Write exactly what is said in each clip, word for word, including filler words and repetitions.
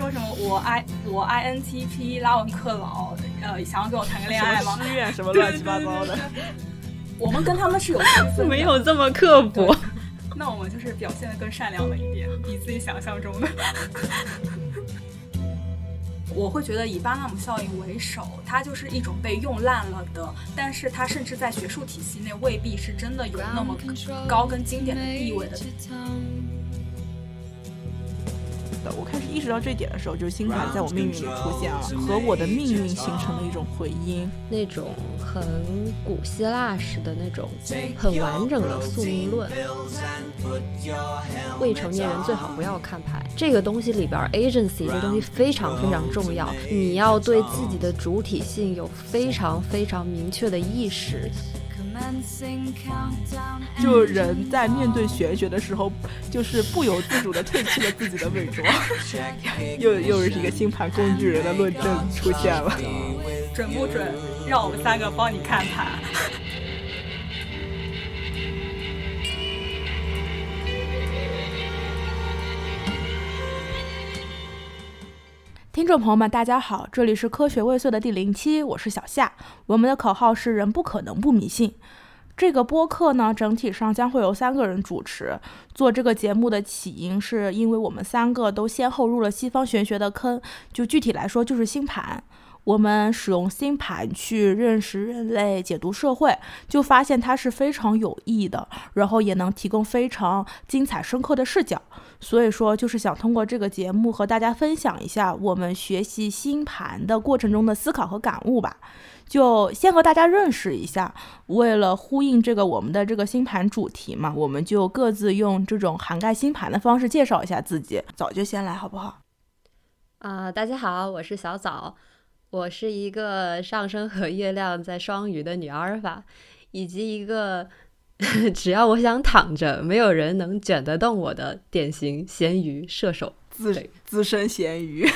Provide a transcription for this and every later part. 说什么我 I 我 I N T P 拉文克劳，呃，想要跟我谈个恋爱吗？失恋什么乱七八糟的。对对对对对，我们跟他们是有分分没有这么刻薄。那我们就是表现得更善良了一点，比自己想象中的。我会觉得以巴纳姆效应为首，它就是一种被用烂了的，但是它甚至在学术体系内未必是真的有那么高跟经典的地位的。我开始意识到这一点的时候，就是星盘在我命运里出现了，和我的命运形成的一种回音，那种很古希腊式的那种很完整的宿命论。未成年人最好不要看牌，这个东西里边 agency 这东西非常非常重要，你要对自己的主体性有非常非常明确的意识。就人在面对玄学的时候，就是不由自主地褪去了自己的伪装。又又是一个星盘工具人的论证出现了。准不准？让我们三个帮你看盘。听众朋友们大家好，这里是科学未遂的第零期，我是小夏。我们的口号是人不可能不迷信。这个播客呢，整体上将会有三个人主持。做这个节目的起因是因为我们三个都先后入了西方玄学的坑，就具体来说就是星盘。我们使用星盘去认识人类，解读社会，就发现它是非常有益的，然后也能提供非常精彩深刻的视角。所以说就是想通过这个节目和大家分享一下我们学习星盘的过程中的思考和感悟吧。就先和大家认识一下，为了呼应这个我们的这个星盘主题嘛，我们就各自用这种涵盖星盘的方式介绍一下自己。早就先来好不好？啊、呃，大家好，我是小早，我是一个上升和月亮在双鱼的女阿尔法，以及一个只要我想躺着没有人能卷得动我的典型咸鱼射手。 自, 自身咸鱼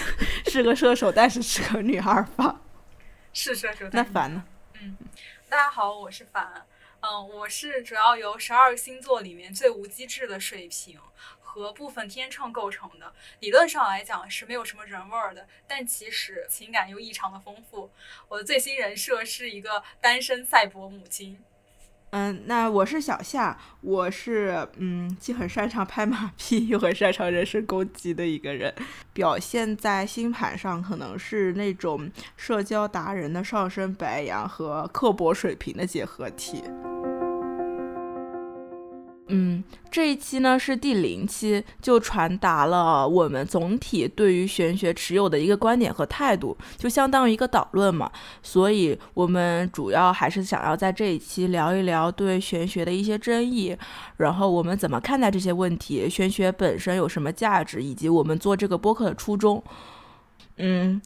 是个射手，但是是个女阿尔法，是射手。那凡呢？嗯，大家好，我是凡。嗯，我是主要由十二星座里面最无机智的水瓶和部分天秤构成的，理论上来讲是没有什么人味儿的，但其实情感又异常的丰富。我的最新人设是一个单身赛博母亲。嗯，那我是小夏，我是嗯，既很擅长拍马屁，又很擅长人身攻击的一个人，表现在星盘上可能是那种社交达人的上升白羊和刻薄水瓶的结合体。嗯，这一期呢是第零期，就传达了我们总体对于玄学持有的一个观点和态度，就相当于一个导论嘛。所以我们主要还是想要在这一期聊一聊对玄学的一些争议，然后我们怎么看待这些问题，玄学本身有什么价值，以及我们做这个播客的初衷。嗯，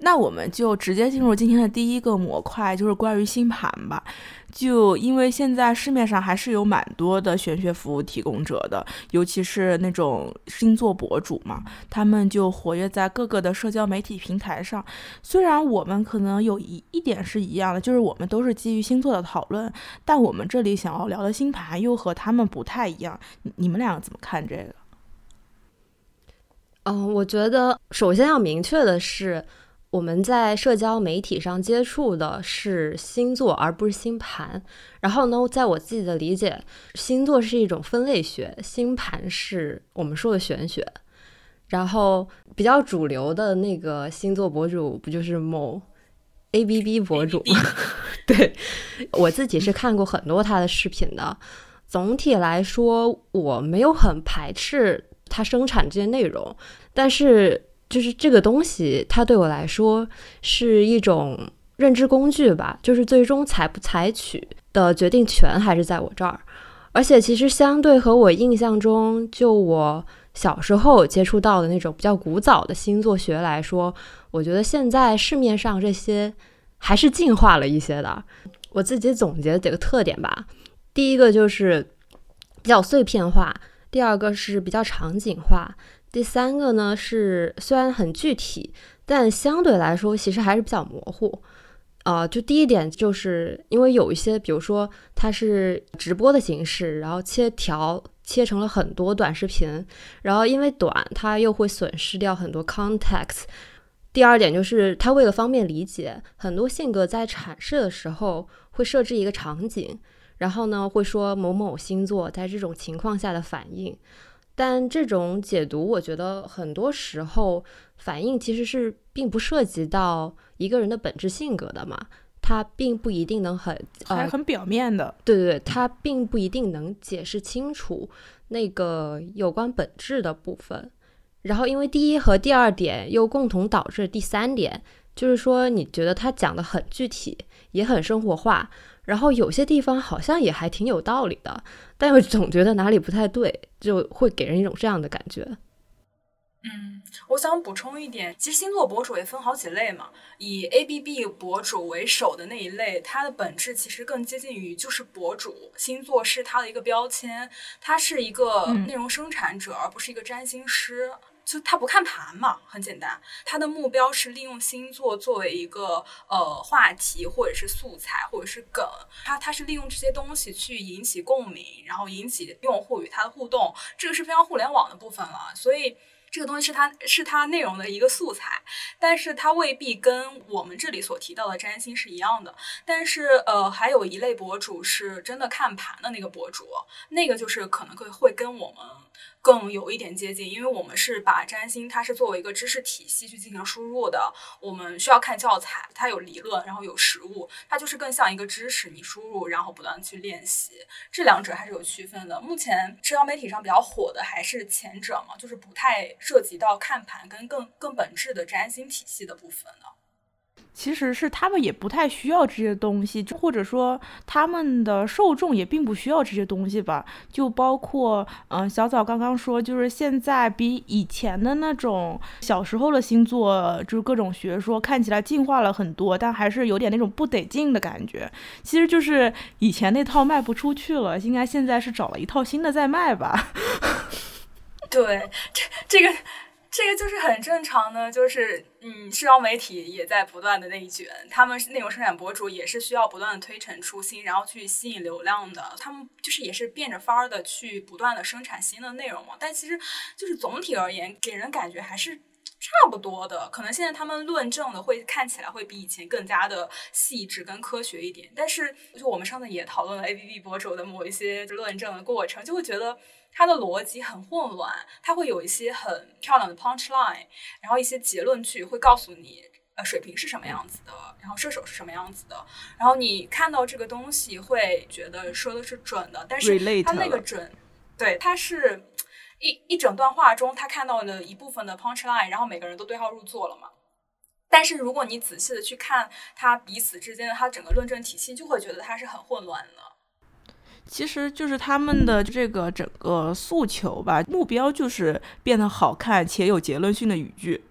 那我们就直接进入今天的第一个模块，就是关于星盘吧。就因为现在市面上还是有蛮多的玄学服务提供者的，尤其是那种星座博主嘛，他们就活跃在各个的社交媒体平台上。虽然我们可能有一一点是一样的，就是我们都是基于星座的讨论，但我们这里想要聊的星盘又和他们不太一样。你, 你们两个怎么看这个？嗯、哦，我觉得首先要明确的是，我们在社交媒体上接触的是星座而不是星盘。然后呢，在我自己的理解，星座是一种分类学，星盘是我们说的玄学。然后比较主流的那个星座博主不就是某 A B B 博主对，我自己是看过很多他的视频的，总体来说我没有很排斥他生产这些内容，但是就是这个东西它对我来说是一种认知工具吧，就是最终采不采取的决定权还是在我这儿。而且其实相对和我印象中就我小时候接触到的那种比较古早的星座学来说，我觉得现在市面上这些还是进化了一些的。我自己总结几个特点吧，第一个就是比较碎片化，第二个是比较场景化，第三个呢是虽然很具体，但相对来说其实还是比较模糊。呃，就第一点就是因为有一些比如说它是直播的形式，然后切条切成了很多短视频，然后因为短它又会损失掉很多 context。 第二点就是它为了方便理解，很多性格在阐释的时候会设置一个场景，然后呢会说某某星座在这种情况下的反应，但这种解读我觉得很多时候反应其实是并不涉及到一个人的本质性格的嘛，它并不一定能很、呃、还是很表面的，对对对，它并不一定能解释清楚那个有关本质的部分。然后因为第一和第二点又共同导致第三点，就是说你觉得他讲的很具体也很生活化，然后有些地方好像也还挺有道理的，但又总觉得哪里不太对，就会给人一种这样的感觉。嗯，我想补充一点，其实星座博主也分好几类嘛，以 A B B 博主为首的那一类，它的本质其实更接近于就是博主，星座是它的一个标签，它是一个内容生产者，而不是一个占星师。就他不看盘嘛，很简单，他的目标是利用星座作为一个呃话题或者是素材或者是梗，他他是利用这些东西去引起共鸣，然后引起用户与他的互动，这个是非常互联网的部分了，所以这个东西是它是它内容的一个素材，但是它未必跟我们这里所提到的占星是一样的。但是呃，还有一类博主是真的看盘的那个博主，那个就是可能会会跟我们更有一点接近，因为我们是把占星它是作为一个知识体系去进行输入的，我们需要看教材，它有理论然后有实物，它就是更像一个知识，你输入然后不断去练习，这两者还是有区分的。目前社交媒体上比较火的还是前者嘛，就是不太涉及到看盘跟更更本质的占星体系的部分呢。其实是他们也不太需要这些东西，或者说他们的受众也并不需要这些东西吧。就包括嗯、呃，小早刚刚说，就是现在比以前的那种小时候的星座，就是各种学说看起来进化了很多，但还是有点那种不得劲的感觉。其实就是以前那套卖不出去了，应该现在是找了一套新的在卖吧。对，这这个。这个就是很正常的，就是嗯，社交媒体也在不断的内卷，他们内容生产博主也是需要不断的推陈出新，然后去吸引流量的，他们就是也是变着法儿的去不断的生产新的内容嘛。但其实就是总体而言，给人感觉还是差不多的，可能现在他们论证的会看起来会比以前更加的细致跟科学一点，但是就我们上次也讨论了 A B B 博主的某一些论证的过程，就会觉得它的逻辑很混乱，它会有一些很漂亮的 punchline， 然后一些结论句会告诉你呃，水瓶是什么样子的，然后射手是什么样子的，然后你看到这个东西会觉得说的是准的，但是它那个准，对，它是一一整段话中他看到了一部分的 punchline， 然后每个人都对号入座了嘛。但是如果你仔细的去看他彼此之间的他整个论证体系，就会觉得它是很混乱的。其实就是他们的这个整个诉求吧，目标就是变得好看且有结论性的语句，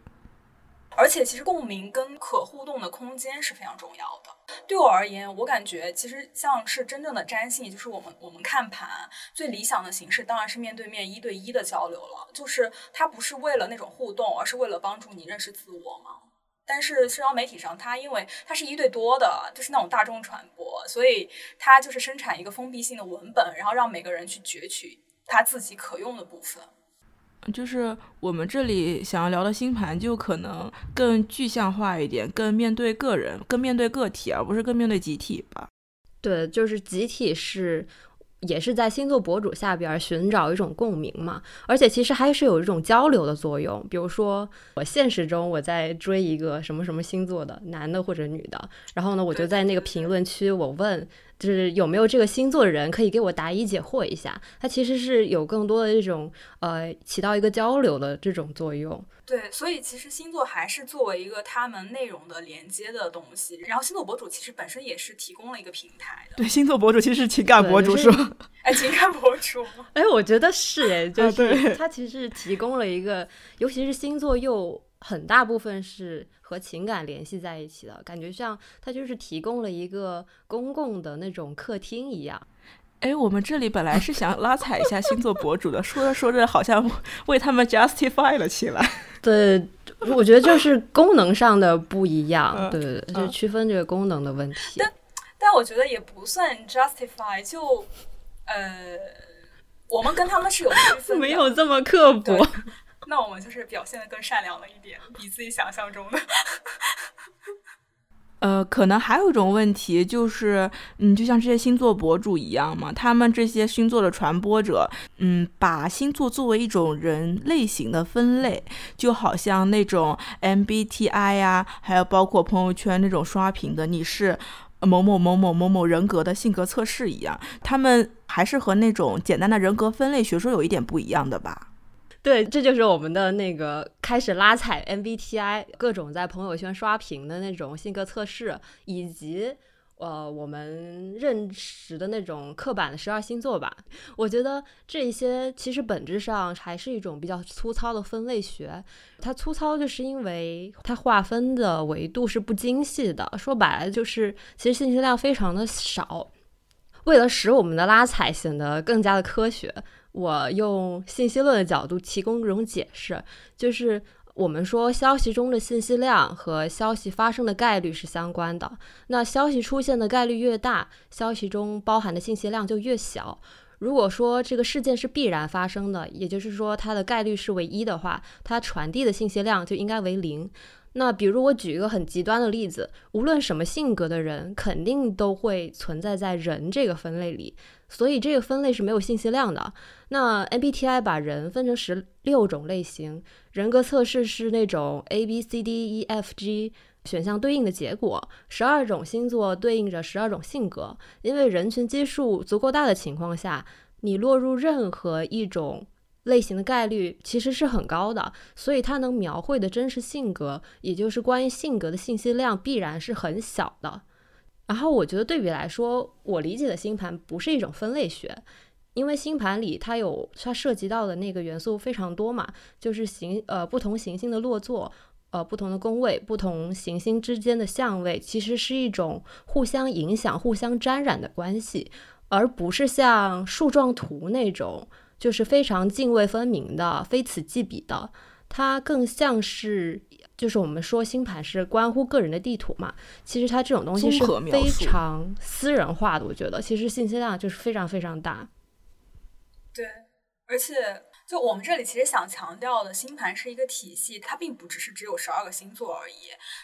而且其实共鸣跟可互动的空间是非常重要的。对我而言，我感觉其实像是真正的占星，也就是我们我们看盘最理想的形式，当然是面对面一对一的交流了，就是它不是为了那种互动，而是为了帮助你认识自我嘛。但是社交媒体上，它因为它是一对多的，就是那种大众传播，所以它就是生产一个封闭性的文本，然后让每个人去攫取他自己可用的部分。就是我们这里想要聊的星盘就可能更具象化一点，更面对个人，更面对个体，而不是更面对集体吧。对，就是集体是也是在星座博主下边寻找一种共鸣嘛，而且其实还是有一种交流的作用。比如说我现实中我在追一个什么什么星座的男的或者女的，然后呢我就在那个评论区我问就是有没有这个星座的人可以给我答疑解惑一下，它其实是有更多的这种呃起到一个交流的这种作用。对，所以其实星座还是作为一个他们内容的连接的东西，然后星座博主其实本身也是提供了一个平台的。对，星座博主其实是情感博主是吧？哎，情感博主哎，我觉得是哎，就是它其实提供了一个，尤其是星座又很大部分是和情感联系在一起的，感觉像它就是提供了一个公共的那种客厅一样。哎，我们这里本来是想拉踩一下星座博主的，说着说着好像为他们 justify 了起来。对，我觉得就是功能上的不一样，嗯、对对对，嗯、就区分这个功能的问题。但但我觉得也不算 justify， 就呃，我们跟他们是有区分的，没有这么刻薄。那我们就是表现得更善良了一点，比自己想象中的。呃，可能还有一种问题就是，嗯，就像这些星座博主一样嘛，他们这些星座的传播者，嗯，把星座作为一种人类型的分类，就好像那种 M B T I 呀、啊，还有包括朋友圈那种刷屏的，你是某某某某某某人格的性格测试一样，他们还是和那种简单的人格分类学说有一点不一样的吧。对，这就是我们的那个开始拉踩 M B T I 各种在朋友圈刷屏的那种性格测试，以及呃我们认识的那种刻板的十二星座吧。我觉得这些其实本质上还是一种比较粗糙的分类学，它粗糙就是因为它划分的维度是不精细的，说白了就是其实信息量非常的少。为了使我们的拉踩显得更加的科学，我用信息论的角度提供这种解释，就是我们说消息中的信息量和消息发生的概率是相关的，那消息出现的概率越大，消息中包含的信息量就越小。如果说这个事件是必然发生的，也就是说它的概率是为一的话，它传递的信息量就应该为零。那比如我举一个很极端的例子，无论什么性格的人肯定都会存在在人这个分类里，所以这个分类是没有信息量的。那 M B T I 把人分成十六种类型，人格测试是那种 A B C D E F G 选项对应的结果，十二种星座对应着十二种性格。因为人群基数足够大的情况下，你落入任何一种类型的概率其实是很高的，所以它能描绘的真实性格，也就是关于性格的信息量必然是很小的。然后我觉得对比来说，我理解的星盘不是一种分类学，因为星盘里它有它涉及到的那个元素非常多嘛，就是行呃不同行星的落座，呃不同的宫位，不同行星之间的相位，其实是一种互相影响、互相沾染的关系，而不是像树状图那种就是非常泾渭分明的、非此即彼的。它更像是，就是我们说星盘是关乎个人的地图嘛，其实它这种东西是非常私人化的。我觉得其实信息量就是非常非常大。对，而且就我们这里其实想强调的，星盘是一个体系，它并不只是只有十二个星座而已，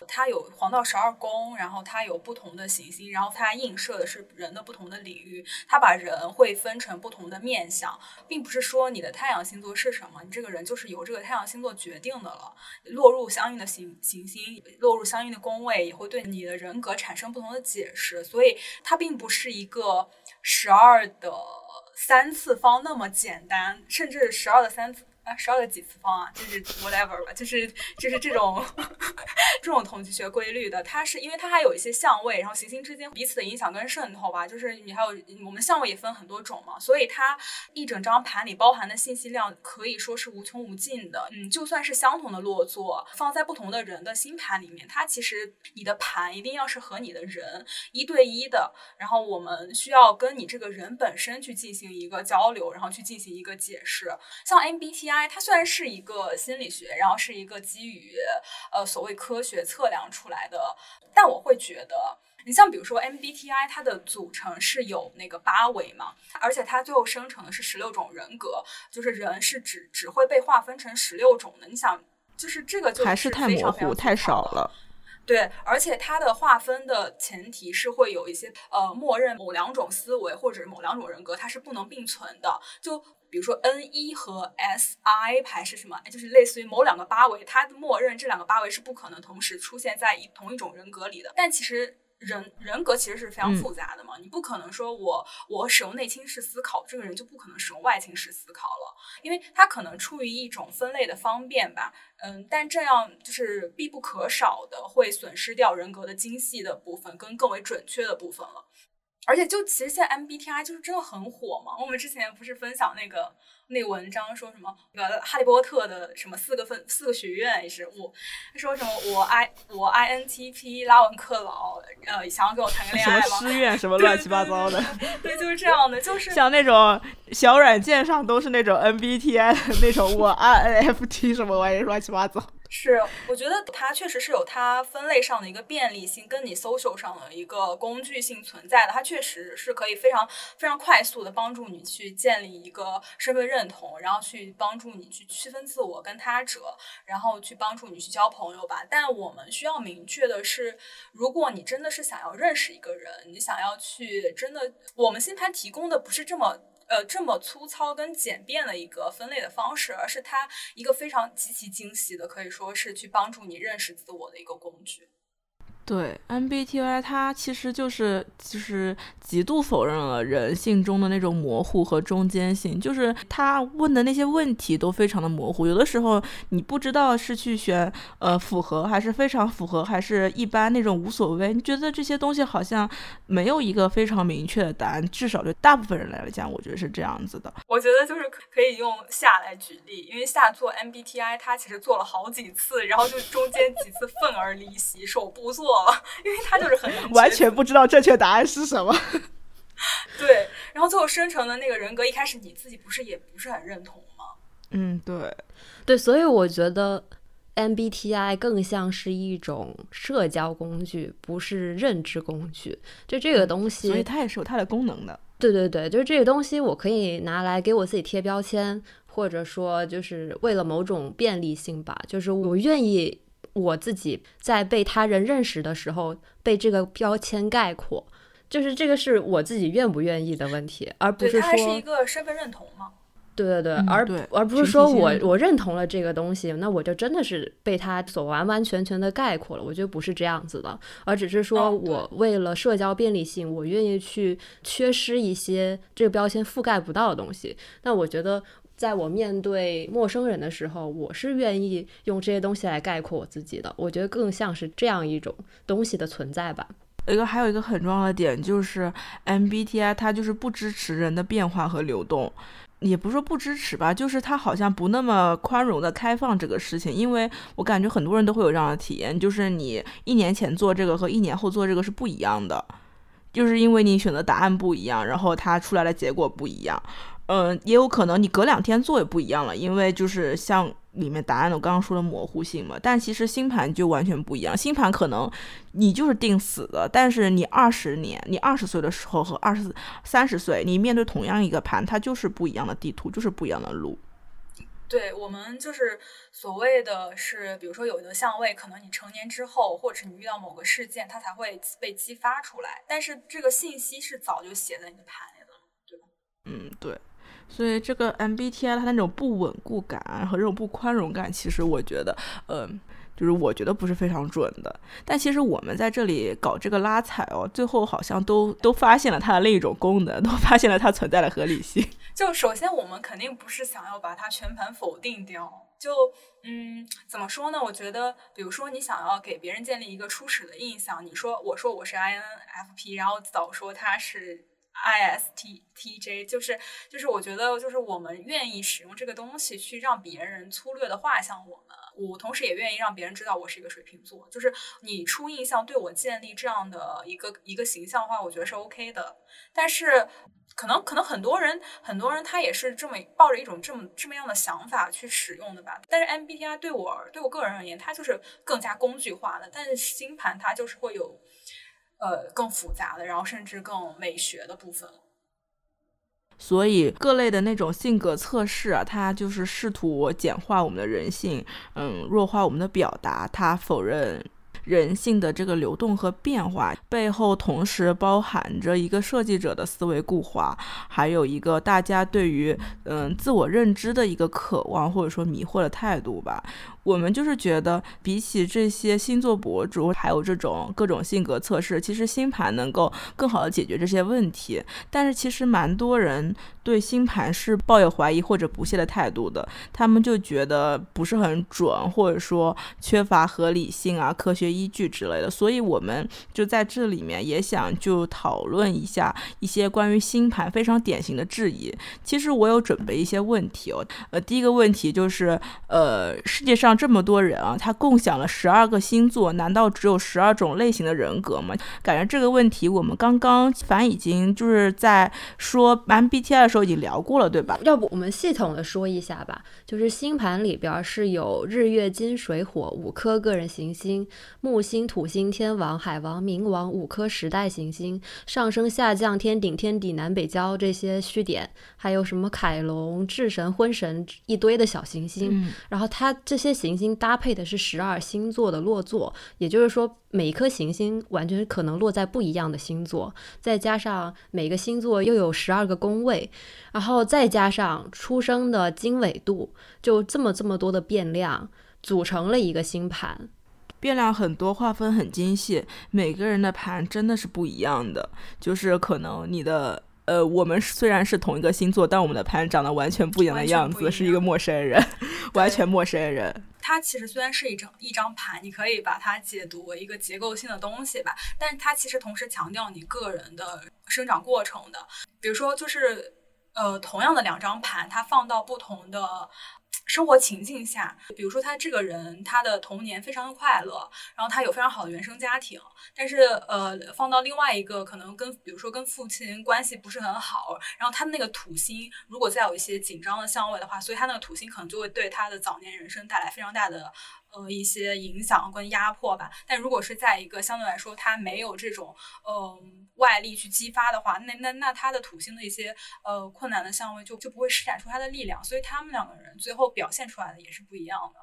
它有黄道十二宫，然后它有不同的行星，然后它映射的是人的不同的领域，它把人会分成不同的面向，并不是说你的太阳星座是什么，你这个人就是由这个太阳星座决定的了，落入相应的行行星，落入相应的宫位，也会对你的人格产生不同的解释，所以它并不是一个十二的三次方那么简单，甚至十二的三次啊，十二的几次方啊，就是 whatever 吧，就是就是这种这种统计学规律的，它是因为它还有一些相位，然后行星之间彼此的影响跟渗透吧，就是你还有我们相位也分很多种嘛，所以它一整张盘里包含的信息量可以说是无穷无尽的。嗯，就算是相同的落座放在不同的人的星盘里面，它其实你的盘一定要是和你的人一对一的，然后我们需要跟你这个人本身去进行一个交流，然后去进行一个解释。像 M B T I它虽然是一个心理学，然后是一个基于呃所谓科学测量出来的，但我会觉得你像比如说 M B T I 它的组成是有那个八维嘛，而且它最后生成的是十六种人格，就是人是只只会被划分成十六种的。你想，就是这个就是还是太模糊、太少了。对，而且它的划分的前提是会有一些呃，默认某两种思维或者某两种人格它是不能并存的，就比如说 N 一 和 S I 还是什么，就是类似于某两个八维，它默认这两个八维是不可能同时出现在一同一种人格里的。但其实人人格其实是非常复杂的嘛，嗯、你不可能说我我使用内倾式思考，这个人就不可能使用外倾式思考了，因为他可能出于一种分类的方便吧，嗯，但这样就是必不可少的会损失掉人格的精细的部分跟更为准确的部分了。而且就其实现在 M B T I 就是真的很火嘛，我们之前不是分享那个那个文章说什么哈利波特的什么四个分四个学院，也是我说什么我 I 我 I N T P 拉文克劳呃想要跟我谈个恋爱吗，什么诗院什么乱七八糟的对，就是这样的，就是像那种小软件上都是那种 M B T I 的那种我 I N F T 什么玩意乱七八糟是，我觉得它确实是有它分类上的一个便利性，跟你 social 上的一个工具性存在的，它确实是可以非常非常快速的帮助你去建立一个身份认同，然后去帮助你去区分自我跟他者，然后去帮助你去交朋友吧。但我们需要明确的是，如果你真的是想要认识一个人，你想要去真的，我们星盘提供的不是这么呃，这么粗糙跟简便的一个分类的方式，而是它一个非常极其精细的，可以说是去帮助你认识自我的一个工具。对 M B T I 它其实就是就是极度否认了人性中的那种模糊和中间性，就是它问的那些问题都非常的模糊，有的时候你不知道是去选呃符合还是非常符合还是一般那种无所谓，你觉得这些东西好像没有一个非常明确的答案，至少对大部分人来讲我觉得是这样子的。我觉得就是可以用夏来举例，因为夏做 M B T I 他其实做了好几次，然后就中间几次愤而离席手不做，因为他就是很完全不知道正确答案是什么。对，然后最后生成的那个人格，一开始你自己不是也不是很认同吗？嗯，对对，所以我觉得 M B T I 更像是一种社交工具，不是认知工具，就这个东西、嗯、所以它也是有它的功能的。对对对，就是这个东西我可以拿来给我自己贴标签，或者说就是为了某种便利性吧，就是我愿意我自己在被他人认识的时候被这个标签概括，就是这个是我自己愿不愿意的问题，而不是说对，它还是一个身份认同吗？对对对，嗯、而对而不是说我我认同了这个东西，那我就真的是被他所完完全全的概括了，我觉得不是这样子的，而只是说我为了社交便利性，我愿意去缺失一些这个标签覆盖不到的东西。那我觉得在我面对陌生人的时候，我是愿意用这些东西来概括我自己的，我觉得更像是这样一种东西的存在吧。一个还有一个很重要的点就是 M B T I 它就是不支持人的变化和流动，也不是说不支持吧，就是它好像不那么宽容的开放这个事情，因为我感觉很多人都会有这样的体验，就是你一年前做这个和一年后做这个是不一样的，就是因为你选择答案不一样，然后它出来的结果不一样。嗯，也有可能你隔两天做也不一样了，因为就是像里面答案我刚刚说的模糊性嘛，但其实星盘就完全不一样，星盘可能你就是定死的，但是你二十年你二十岁的时候和二十三十岁你面对同样一个盘，它就是不一样的地图，就是不一样的路。对，我们就是所谓的是比如说有的相位可能你成年之后或者是你遇到某个事件它才会被激发出来，但是这个信息是早就写在你的盘里了，对吧？嗯，对，所以这个 M B T I 它那种不稳固感和这种不宽容感，其实我觉得嗯、呃，就是我觉得不是非常准的。但其实我们在这里搞这个拉踩哦，最后好像都都发现了它的另一种功能，都发现了它存在的合理性。就首先我们肯定不是想要把它全盘否定掉，就嗯，怎么说呢，我觉得比如说你想要给别人建立一个初始的印象，你说我说我是 I N F P， 然后早说他是I S T J， 就是就是我觉得就是我们愿意使用这个东西去让别人粗略的画像我们，我同时也愿意让别人知道我是一个水瓶座，就是你初印象对我建立这样的一个一个形象化，我觉得是 OK 的。但是可能可能很多人很多人他也是这么抱着一种这么这么样的想法去使用的吧。但是 M B T I 对我对我个人而言，它就是更加工具化的，但是星盘它就是会有呃，更复杂的，然后甚至更美学的部分。所以各类的那种性格测试啊，它就是试图简化我们的人性，嗯，弱化我们的表达，它否认人性的这个流动和变化，背后同时包含着一个设计者的思维固化，还有一个大家对于嗯自我认知的一个渴望或者说迷惑的态度吧。我们就是觉得比起这些星座博主还有这种各种性格测试，其实星盘能够更好的解决这些问题，但是其实蛮多人对星盘是抱有怀疑或者不屑的态度的，他们就觉得不是很准，或者说缺乏合理性啊科学依据之类的。所以我们就在这里面也想就讨论一下一些关于星盘非常典型的质疑。其实我有准备一些问题哦，呃，第一个问题就是呃，世界上上这么多人啊，他共享了十二个星座，难道只有十二种类型的人格吗？感觉这个问题我们刚刚反已经就是在说 M B T I 的时候已经聊过了，对吧？要不我们系统的说一下吧。就是星盘里边是有日月金水火五颗个人行星，木星土星天王海王冥王五颗时代行星，上升下降天顶天底南北交这些序点，还有什么凯龙智神婚神一堆的小行星、嗯、然后它这些行星搭配的是十二星座的落座，也就是说每一颗行星完全可能落在不一样的星座，再加上每个星座又有十二个宫位，然后再加上出生的经纬度，就这么这么多的变量组成了一个星盘。变量很多，划分很精细，每个人的盘真的是不一样的。就是可能你的呃，我们虽然是同一个星座，但我们的盘长得完全不一样的样子，一样是一个陌生人，完全陌生人。它其实虽然是一张一张盘，你可以把它解读为一个结构性的东西吧，但是它其实同时强调你个人的生长过程的。比如说就是呃，同样的两张盘，它放到不同的生活情境下，比如说他这个人他的童年非常的快乐，然后他有非常好的原生家庭，但是呃放到另外一个可能跟比如说跟父亲关系不是很好，然后他那个土星如果再有一些紧张的相位的话，所以他那个土星可能就会对他的早年人生带来非常大的呃一些影响跟压迫吧。但如果是在一个相对来说他没有这种呃外力去激发的话，那那那他的土星的一些呃困难的相位就就不会施展出他的力量，所以他们两个人最后表现出来的也是不一样的。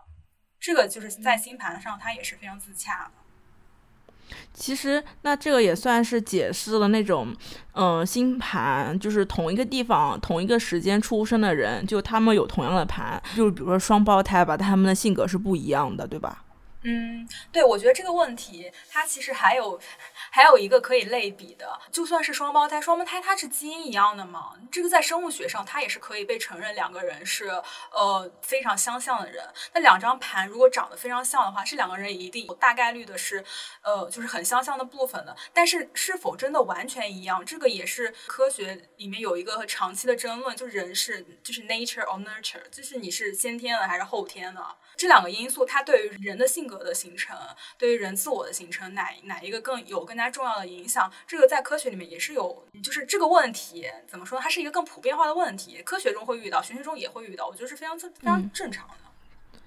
这个就是在星盘上它也是非常自洽的。其实那这个也算是解释了那种嗯，星盘就是同一个地方同一个时间出生的人，就他们有同样的盘，就是比如说双胞胎吧，他们的性格是不一样的，对吧？嗯，对，我觉得这个问题它其实还有还有一个可以类比的，就算是双胞胎，双胞胎它是基因一样的嘛，这个在生物学上它也是可以被承认两个人是呃非常相像的人。那两张盘如果长得非常像的话，这两个人一定有大概率的是呃就是很相像的部分的，但是是否真的完全一样，这个也是科学里面有一个长期的争论，就是人是就是 nature or nurture， 就是你是先天的还是后天的，这两个因素它对于人的性格的形成，对于人自我的形成，哪哪一个更有更加重要的影响，这个在科学里面也是有，就是这个问题怎么说，它是一个更普遍化的问题，科学中会遇到，玄学中也会遇到，我觉得是非常非常正常的、嗯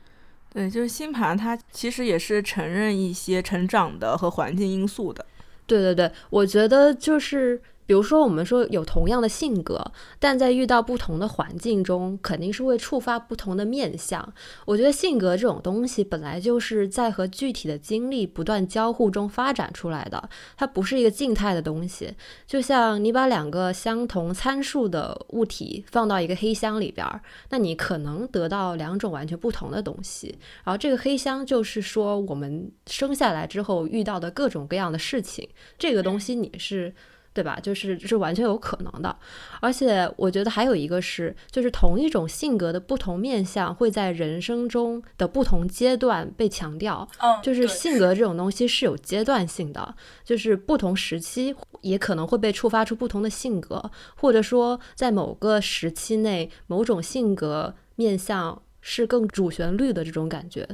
对，就是星盘它其实也是承认一些成长的和环境因素的。对对对，我觉得就是比如说我们说有同样的性格，但在遇到不同的环境中肯定是会触发不同的面向。我觉得性格这种东西本来就是在和具体的经历不断交互中发展出来的，它不是一个静态的东西，就像你把两个相同参数的物体放到一个黑箱里边，那你可能得到两种完全不同的东西，然后这个黑箱就是说我们生下来之后遇到的各种各样的事情，这个东西你是对吧，就是是完全有可能的。而且我觉得还有一个是，就是同一种性格的不同面向会在人生中的不同阶段被强调、哦、就是性格这种东西是有阶段性的，就是不同时期也可能会被触发出不同的性格，或者说在某个时期内某种性格面向是更主旋律的这种感觉。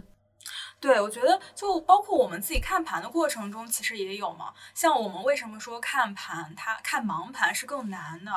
对，我觉得就包括我们自己看盘的过程中其实也有嘛，像我们为什么说看盘它看盲盘是更难的，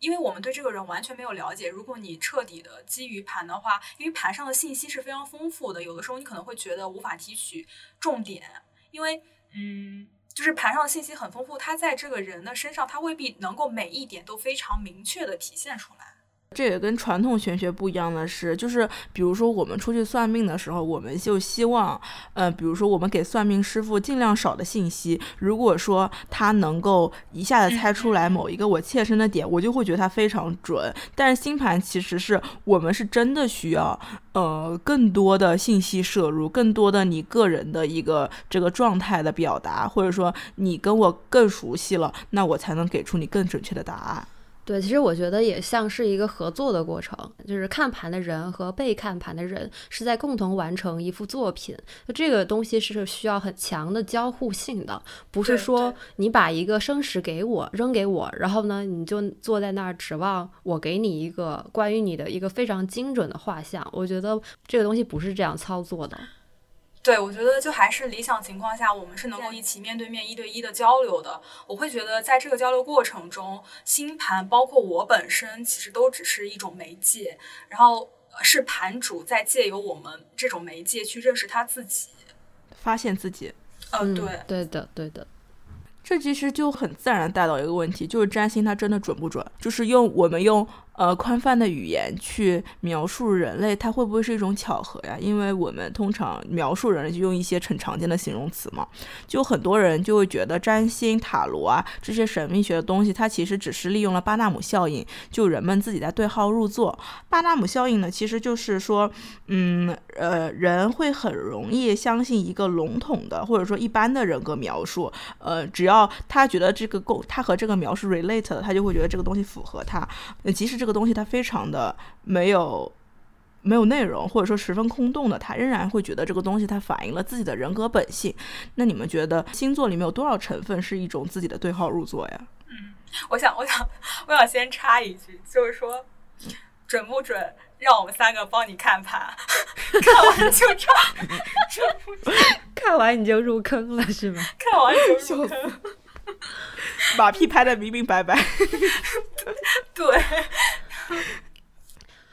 因为我们对这个人完全没有了解。如果你彻底的基于盘的话，因为盘上的信息是非常丰富的，有的时候你可能会觉得无法提取重点，因为嗯就是盘上的信息很丰富，它在这个人的身上它未必能够每一点都非常明确的体现出来。这也跟传统玄学不一样的是，就是比如说我们出去算命的时候，我们就希望呃，比如说我们给算命师傅尽量少的信息，如果说他能够一下子猜出来某一个我切身的点，我就会觉得他非常准。但是星盘其实是我们是真的需要呃更多的信息摄入，更多的你个人的一个这个状态的表达，或者说你跟我更熟悉了，那我才能给出你更准确的答案。对，其实我觉得也像是一个合作的过程，就是看盘的人和被看盘的人是在共同完成一幅作品，这个东西是需要很强的交互性的，不是说你把一个生食给我扔给我，然后呢你就坐在那儿指望我给你一个关于你的一个非常精准的画像，我觉得这个东西不是这样操作的。对，我觉得就还是理想情况下我们是能够一起面对面一对一的交流的。我会觉得在这个交流过程中，星盘包括我本身其实都只是一种媒介，然后是盘主在借由我们这种媒介去认识他自己，发现自己。呃、嗯，对，对的，对的。这其实就很自然的带到一个问题，就是占星它真的准不准，就是用我们用呃宽泛的语言去描述人类，它会不会是一种巧合呀？因为我们通常描述人类就用一些很常见的形容词嘛，就很多人就会觉得占星塔罗啊这些神秘学的东西，它其实只是利用了巴纳姆效应，就人们自己在对号入座。巴纳姆效应呢，其实就是说嗯呃人会很容易相信一个笼统的或者说一般的人格描述，呃只要他觉得这个他和这个描述 relate 的，他就会觉得这个东西符合他，即使这个东西它非常的没有没有内容或者说十分空洞的，他仍然会觉得这个东西它反映了自己的人格本性。那你们觉得星座里面有多少成分是一种自己的对号入座呀？嗯，我想我想我想先插一句，就是说准不准让我们三个帮你看盘看完就知道看完你就入坑了是吗？看完你就入坑马屁拍得明明白白对，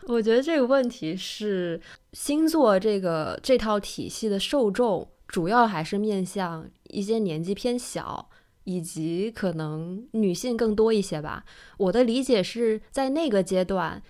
我觉得这个问题是星座这个这套体系的受众主要还是面向一些年纪偏小以及可能女性更多一些吧。我的理解是在那个阶段，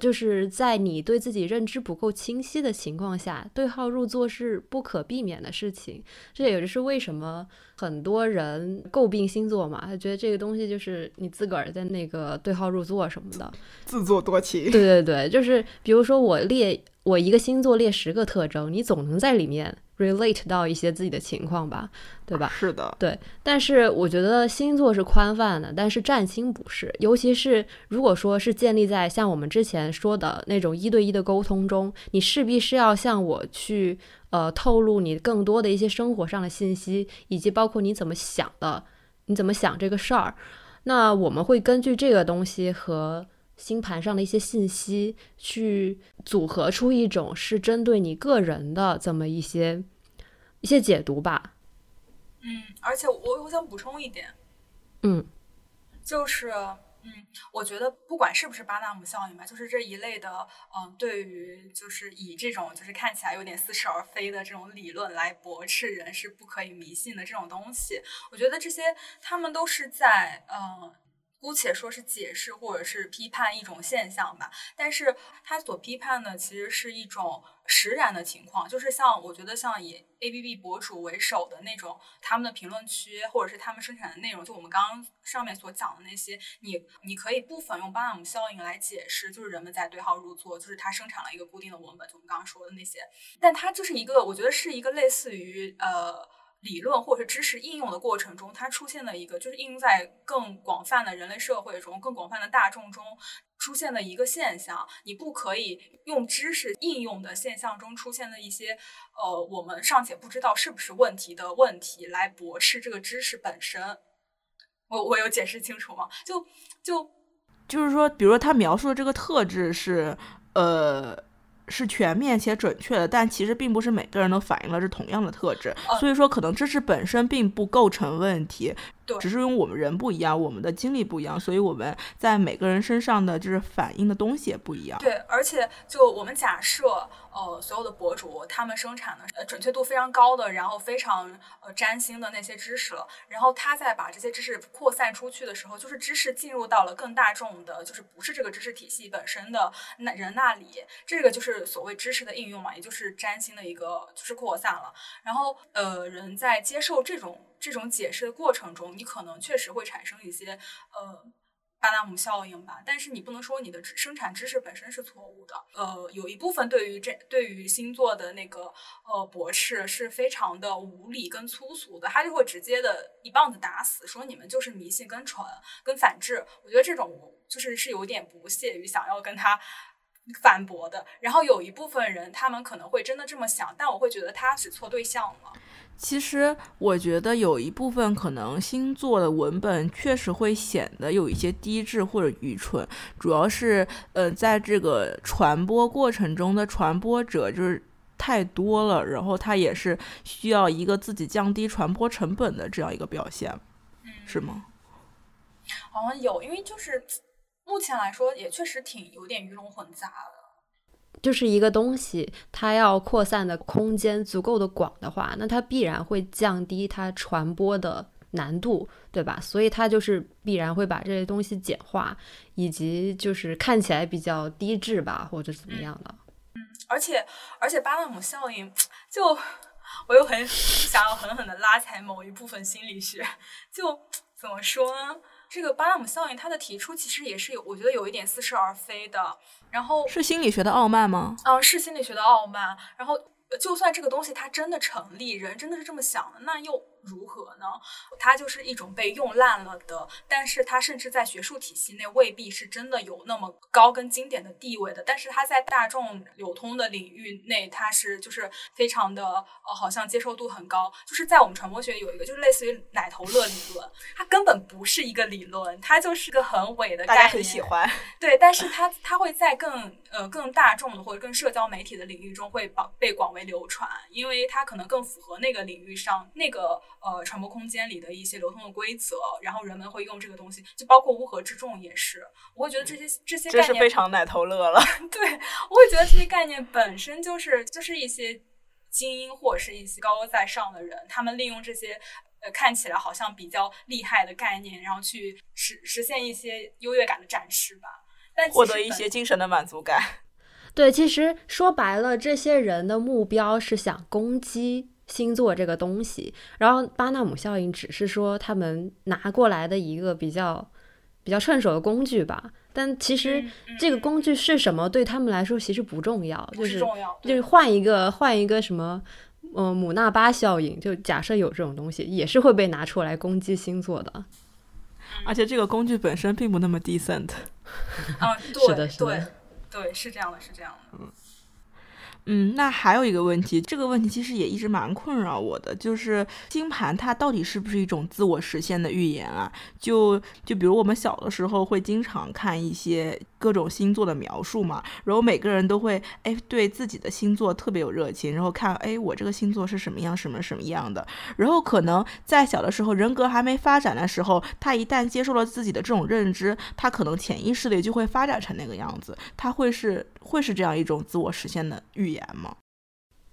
就是在你对自己认知不够清晰的情况下，对号入座是不可避免的事情。这也就是为什么很多人诟病星座嘛，他觉得这个东西就是你自个儿在那个对号入座什么的，自作多情。对对对，就是比如说我列我一个星座列十个特征，你总能在里面 relate 到一些自己的情况吧，对吧？是的，对。但是我觉得星座是宽泛的，但是占星不是，尤其是如果说是建立在像我们之前说的那种一对一的沟通中，你势必是要向我去呃透露你更多的一些生活上的信息，以及包括你怎么想的，你怎么想这个事儿。那我们会根据这个东西和星盘上的一些信息去组合出一种是针对你个人的这么一些一些解读吧。嗯，而且我我想补充一点，嗯，就是嗯，我觉得不管是不是巴纳姆效应吧，就是这一类的，嗯，对于就是以这种就是看起来有点似是而非的这种理论来驳斥人是不可以迷信的这种东西，我觉得这些他们都是在嗯。姑且说是解释或者是批判一种现象吧，但是它所批判的其实是一种实然的情况，就是像我觉得像以 A B B 博主为首的那种，他们的评论区或者是他们生产的内容，就我们刚刚上面所讲的那些，你你可以部分用巴纳姆效应来解释，就是人们在对号入座，就是他生产了一个固定的文本，就我们刚刚说的那些，但它就是一个我觉得是一个类似于呃。理论或者知识应用的过程中，它出现了一个就是应用在更广泛的人类社会中，更广泛的大众中出现的一个现象，你不可以用知识应用的现象中出现的一些呃我们尚且不知道是不是问题的问题来驳斥这个知识本身。我我有解释清楚吗？就就就是说，比如说他描述的这个特质是呃。是全面且准确的，但其实并不是每个人都反映了是同样的特质，呃、所以说可能知识本身并不构成问题，只是因为我们人不一样，我们的经历不一样，所以我们在每个人身上的就是反映的东西也不一样。对，而且就我们假设呃，所有的博主他们生产的准确度非常高的，然后非常呃占星的那些知识了，然后他在把这些知识扩散出去的时候，就是知识进入到了更大众的，就是不是这个知识体系本身的人那里，这个就是所谓知识的应用嘛，也就是占星的一个就是扩散了。然后呃，人在接受这种这种解释的过程中，你可能确实会产生一些呃巴纳姆效应吧，但是你不能说你的生产知识本身是错误的。呃，有一部分对于这对于星座的那个呃驳斥是非常的无理跟粗俗的，他就会直接的一棒子打死，说你们就是迷信跟蠢跟反制。我觉得这种就是是有点不屑于想要跟他反驳的。然后有一部分人他们可能会真的这么想，但我会觉得他指错对象了。其实我觉得有一部分可能星座的文本确实会显得有一些低智或者愚蠢，主要是呃，在这个传播过程中的传播者就是太多了，然后他也是需要一个自己降低传播成本的这样一个表现、嗯、是吗？好像有，因为就是目前来说也确实挺有点鱼龙混杂的，就是一个东西它要扩散的空间足够的广的话，那它必然会降低它传播的难度，对吧？所以它就是必然会把这些东西简化，以及就是看起来比较低质吧，或者怎么样的。嗯，而且而且巴纳姆效应，就我又很想要狠狠的拉踩某一部分心理学，就怎么说呢？这个巴纳姆效应它的提出其实也是有，我觉得有一点似是而非的。然后是心理学的傲慢吗？嗯，是心理学的傲慢。然后就算这个东西它真的成立，人真的是这么想的，那又如何呢？它就是一种被用烂了的，但是它甚至在学术体系内未必是真的有那么高跟经典的地位的，但是它在大众流通的领域内，它是就是非常的呃，好像接受度很高。就是在我们传播学有一个就是类似于奶头乐理论，它根本不是一个理论，它就是个很伪的概念，大家很喜欢。对，但是它它会在更呃更大众的或者更社交媒体的领域中会被广为流传，因为它可能更符合那个领域上那个呃，传播空间里的一些流通的规则，然后人们会用这个东西，就包括乌合之众也是。我会觉得这些这些概念，这是非常奶头乐了。对，我会觉得这些概念本身就是就是一些精英或者是一些高高在上的人，他们利用这些呃看起来好像比较厉害的概念，然后去实实现一些优越感的展示吧，但获得一些精神的满足感。对，其实说白了，这些人的目标是想攻击星座这个东西，然后巴纳姆效应只是说他们拿过来的一个比较比较趁手的工具吧，但其实这个工具是什么、嗯嗯、对他们来说其实不重要，就是重要就是换一个换一个什么呃姆纳巴效应，就假设有这种东西也是会被拿出来攻击星座的，而且这个工具本身并不那么 decent。 啊，对是的是的对对，是这样的是这样的。嗯嗯，那还有一个问题，这个问题其实也一直蛮困扰我的，就是星盘它到底是不是一种自我实现的预言啊？就就比如我们小的时候会经常看一些各种星座的描述嘛，然后每个人都会哎对自己的星座特别有热情，然后看哎我这个星座是什么样什么什么样的，然后可能在小的时候人格还没发展的时候，他一旦接受了自己的这种认知，他可能潜意识里就会发展成那个样子，他会是会是这样一种自我实现的预言吗？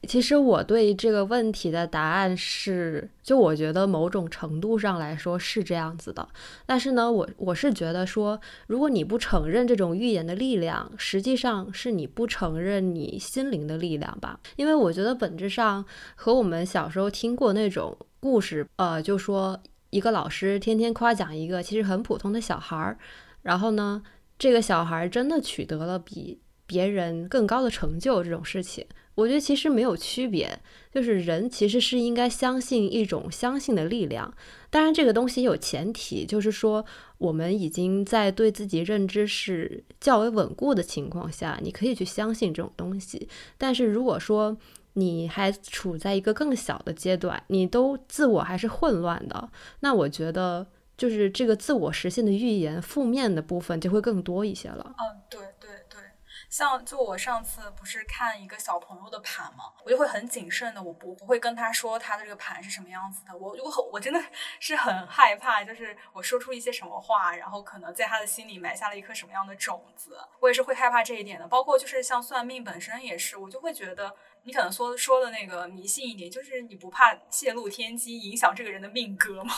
其实我对这个问题的答案是，就我觉得某种程度上来说是这样子的，但是呢我我是觉得说，如果你不承认这种预言的力量，实际上是你不承认你心灵的力量吧，因为我觉得本质上和我们小时候听过那种故事呃，就说一个老师天天夸奖一个其实很普通的小孩，然后呢这个小孩真的取得了比别人更高的成就，这种事情我觉得其实没有区别，就是人其实是应该相信一种相信的力量，当然这个东西有前提，就是说我们已经在对自己认知是较为稳固的情况下，你可以去相信这种东西，但是如果说你还处在一个更小的阶段，你都自我还是混乱的，那我觉得就是这个自我实现的预言负面的部分就会更多一些了。嗯，对对对，像就我上次不是看一个小朋友的盘嘛，我就会很谨慎的，我不不会跟他说他的这个盘是什么样子的，我我我真的是很害怕，就是我说出一些什么话，然后可能在他的心里埋下了一颗什么样的种子，我也是会害怕这一点的。包括就是像算命本身也是，我就会觉得你可能说说的那个迷信一点，就是你不怕泄露天机影响这个人的命格吗？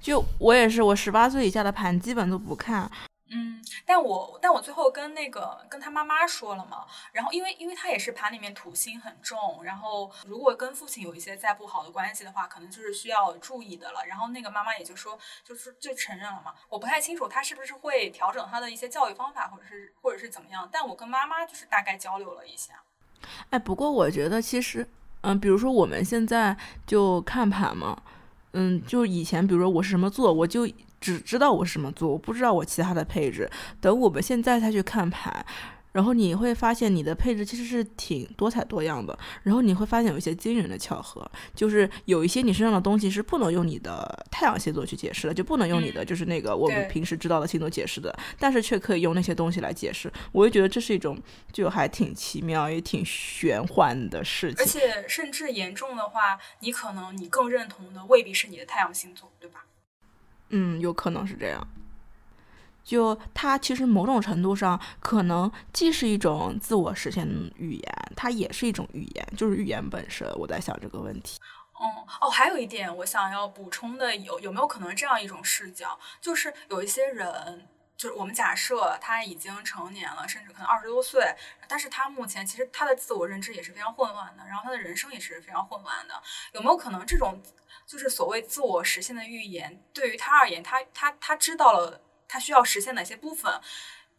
就我也是，我十八岁以下的盘基本都不看。嗯，但我但我最后跟那个跟他妈妈说了嘛，然后因为因为他也是盘里面土星很重，然后如果跟父亲有一些再不好的关系的话，可能就是需要注意的了。然后那个妈妈也就说，就是就承认了嘛。我不太清楚他是不是会调整他的一些教育方法，或者是或者是怎么样，但我跟妈妈就是大概交流了一下。哎，不过我觉得其实，嗯，比如说我们现在就看盘嘛，嗯，就以前比如说我是什么座，我就。只知道我是什么座，我不知道我其他的配置。等我们现在再去看盘，然后你会发现你的配置其实是挺多彩多样的，然后你会发现有一些惊人的巧合，就是有一些你身上的东西是不能用你的太阳星座去解释的，就不能用你的就是那个我们平时知道的星座解释的，但是却可以用那些东西来解释。我就觉得这是一种就还挺奇妙也挺玄幻的事情，而且甚至严重的话，你可能你更认同的未必是你的太阳星座，对吧？嗯，有可能是这样。就它其实某种程度上可能既是一种自我实现语言，它也是一种语言，就是语言本身。我在想这个问题。嗯，哦，还有一点我想要补充的，有有没有可能这样一种视角，就是有一些人，就是我们假设他已经成年了，甚至可能二十多岁，但是他目前其实他的自我认知也是非常混乱的，然后他的人生也是非常混乱的。有没有可能这种就是所谓自我实现的预言，对于他而言，他他他知道了他需要实现哪些部分，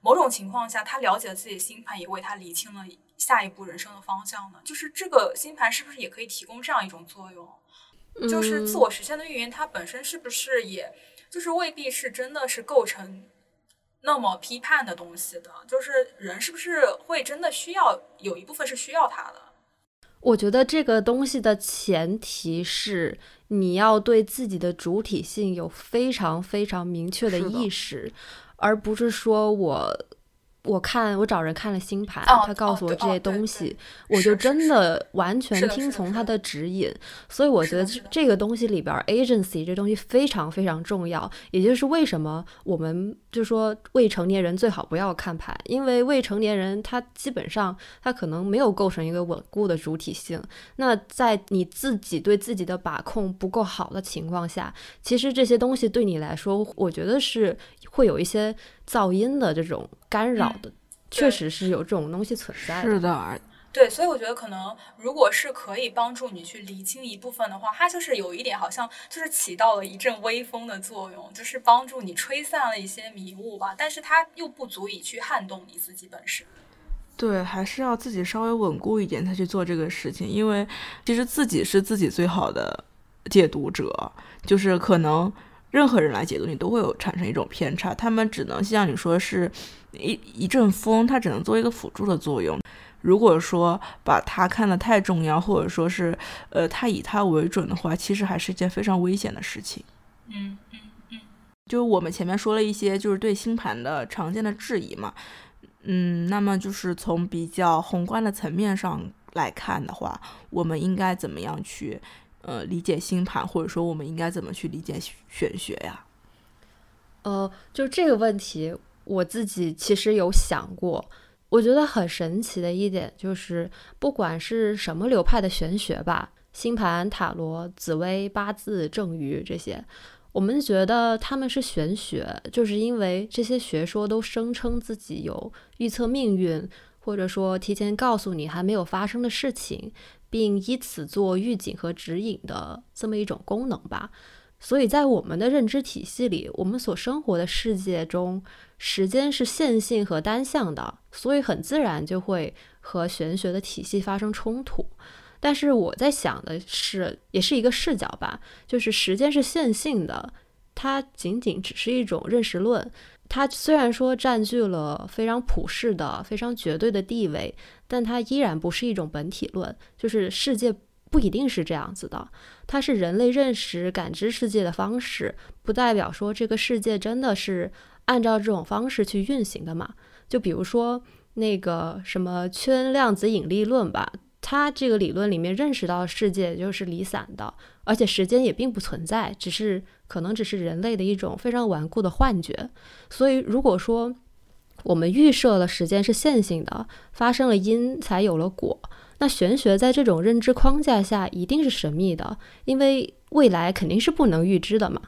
某种情况下他了解了自己的星盘，也为他理清了下一步人生的方向呢？就是这个星盘是不是也可以提供这样一种作用？就是自我实现的预言，它本身是不是也就是未必是真的是构成那么批判的东西的？就是人是不是会真的需要有一部分是需要它的？我觉得这个东西的前提是你要对自己的主体性有非常非常明确的意识，而不是说我我看我找人看了星盘、哦、他告诉我这些东西、哦、我就真的完全听从他的指引。所以我觉得这个东西里边 agency 这东西非常非常重要，也就是为什么我们就说未成年人最好不要看盘，因为未成年人他基本上他可能没有构成一个稳固的主体性，那在你自己对自己的把控不够好的情况下，其实这些东西对你来说我觉得是会有一些噪音的这种干扰的、嗯、确实是有这种东西存在的。是的，对，所以我觉得可能如果是可以帮助你去理清一部分的话，它就是有一点好像就是起到了一阵微风的作用，就是帮助你吹散了一些迷雾吧，但是它又不足以去撼动你自己本身。对，还是要自己稍微稳固一点才去做这个事情，因为其实自己是自己最好的解读者，就是可能任何人来解读你都会有产生一种偏差，他们只能像你说是一一阵风，它只能做一个辅助的作用。如果说把它看得太重要，或者说是呃，它以它为准的话，其实还是一件非常危险的事情。嗯嗯嗯，就我们前面说了一些就是对星盘的常见的质疑嘛，嗯，那么就是从比较宏观的层面上来看的话，我们应该怎么样去？呃，理解星盘，或者说我们应该怎么去理解玄学呀？呃，就这个问题，我自己其实有想过。我觉得很神奇的一点就是，不管是什么流派的玄学吧，星盘、塔罗、紫微、八字、正余这些，我们觉得他们是玄学，就是因为这些学说都声称自己有预测命运，或者说提前告诉你还没有发生的事情，并以此做预警和指引的这么一种功能吧。所以在我们的认知体系里，我们所生活的世界中，时间是线性和单向的，所以很自然就会和玄学的体系发生冲突。但是我在想的是，也是一个视角吧，就是时间是线性的，它仅仅只是一种认识论，它虽然说占据了非常普世的非常绝对的地位，但它依然不是一种本体论，就是世界不一定是这样子的，它是人类认识感知世界的方式，不代表说这个世界真的是按照这种方式去运行的嘛。就比如说那个什么圈量子引力论吧，它这个理论里面认识到世界就是离散的，而且时间也并不存在，只是可能只是人类的一种非常顽固的幻觉。所以如果说我们预设了时间是线性的，发生了因才有了果，那玄学在这种认知框架下一定是神秘的，因为未来肯定是不能预知的嘛。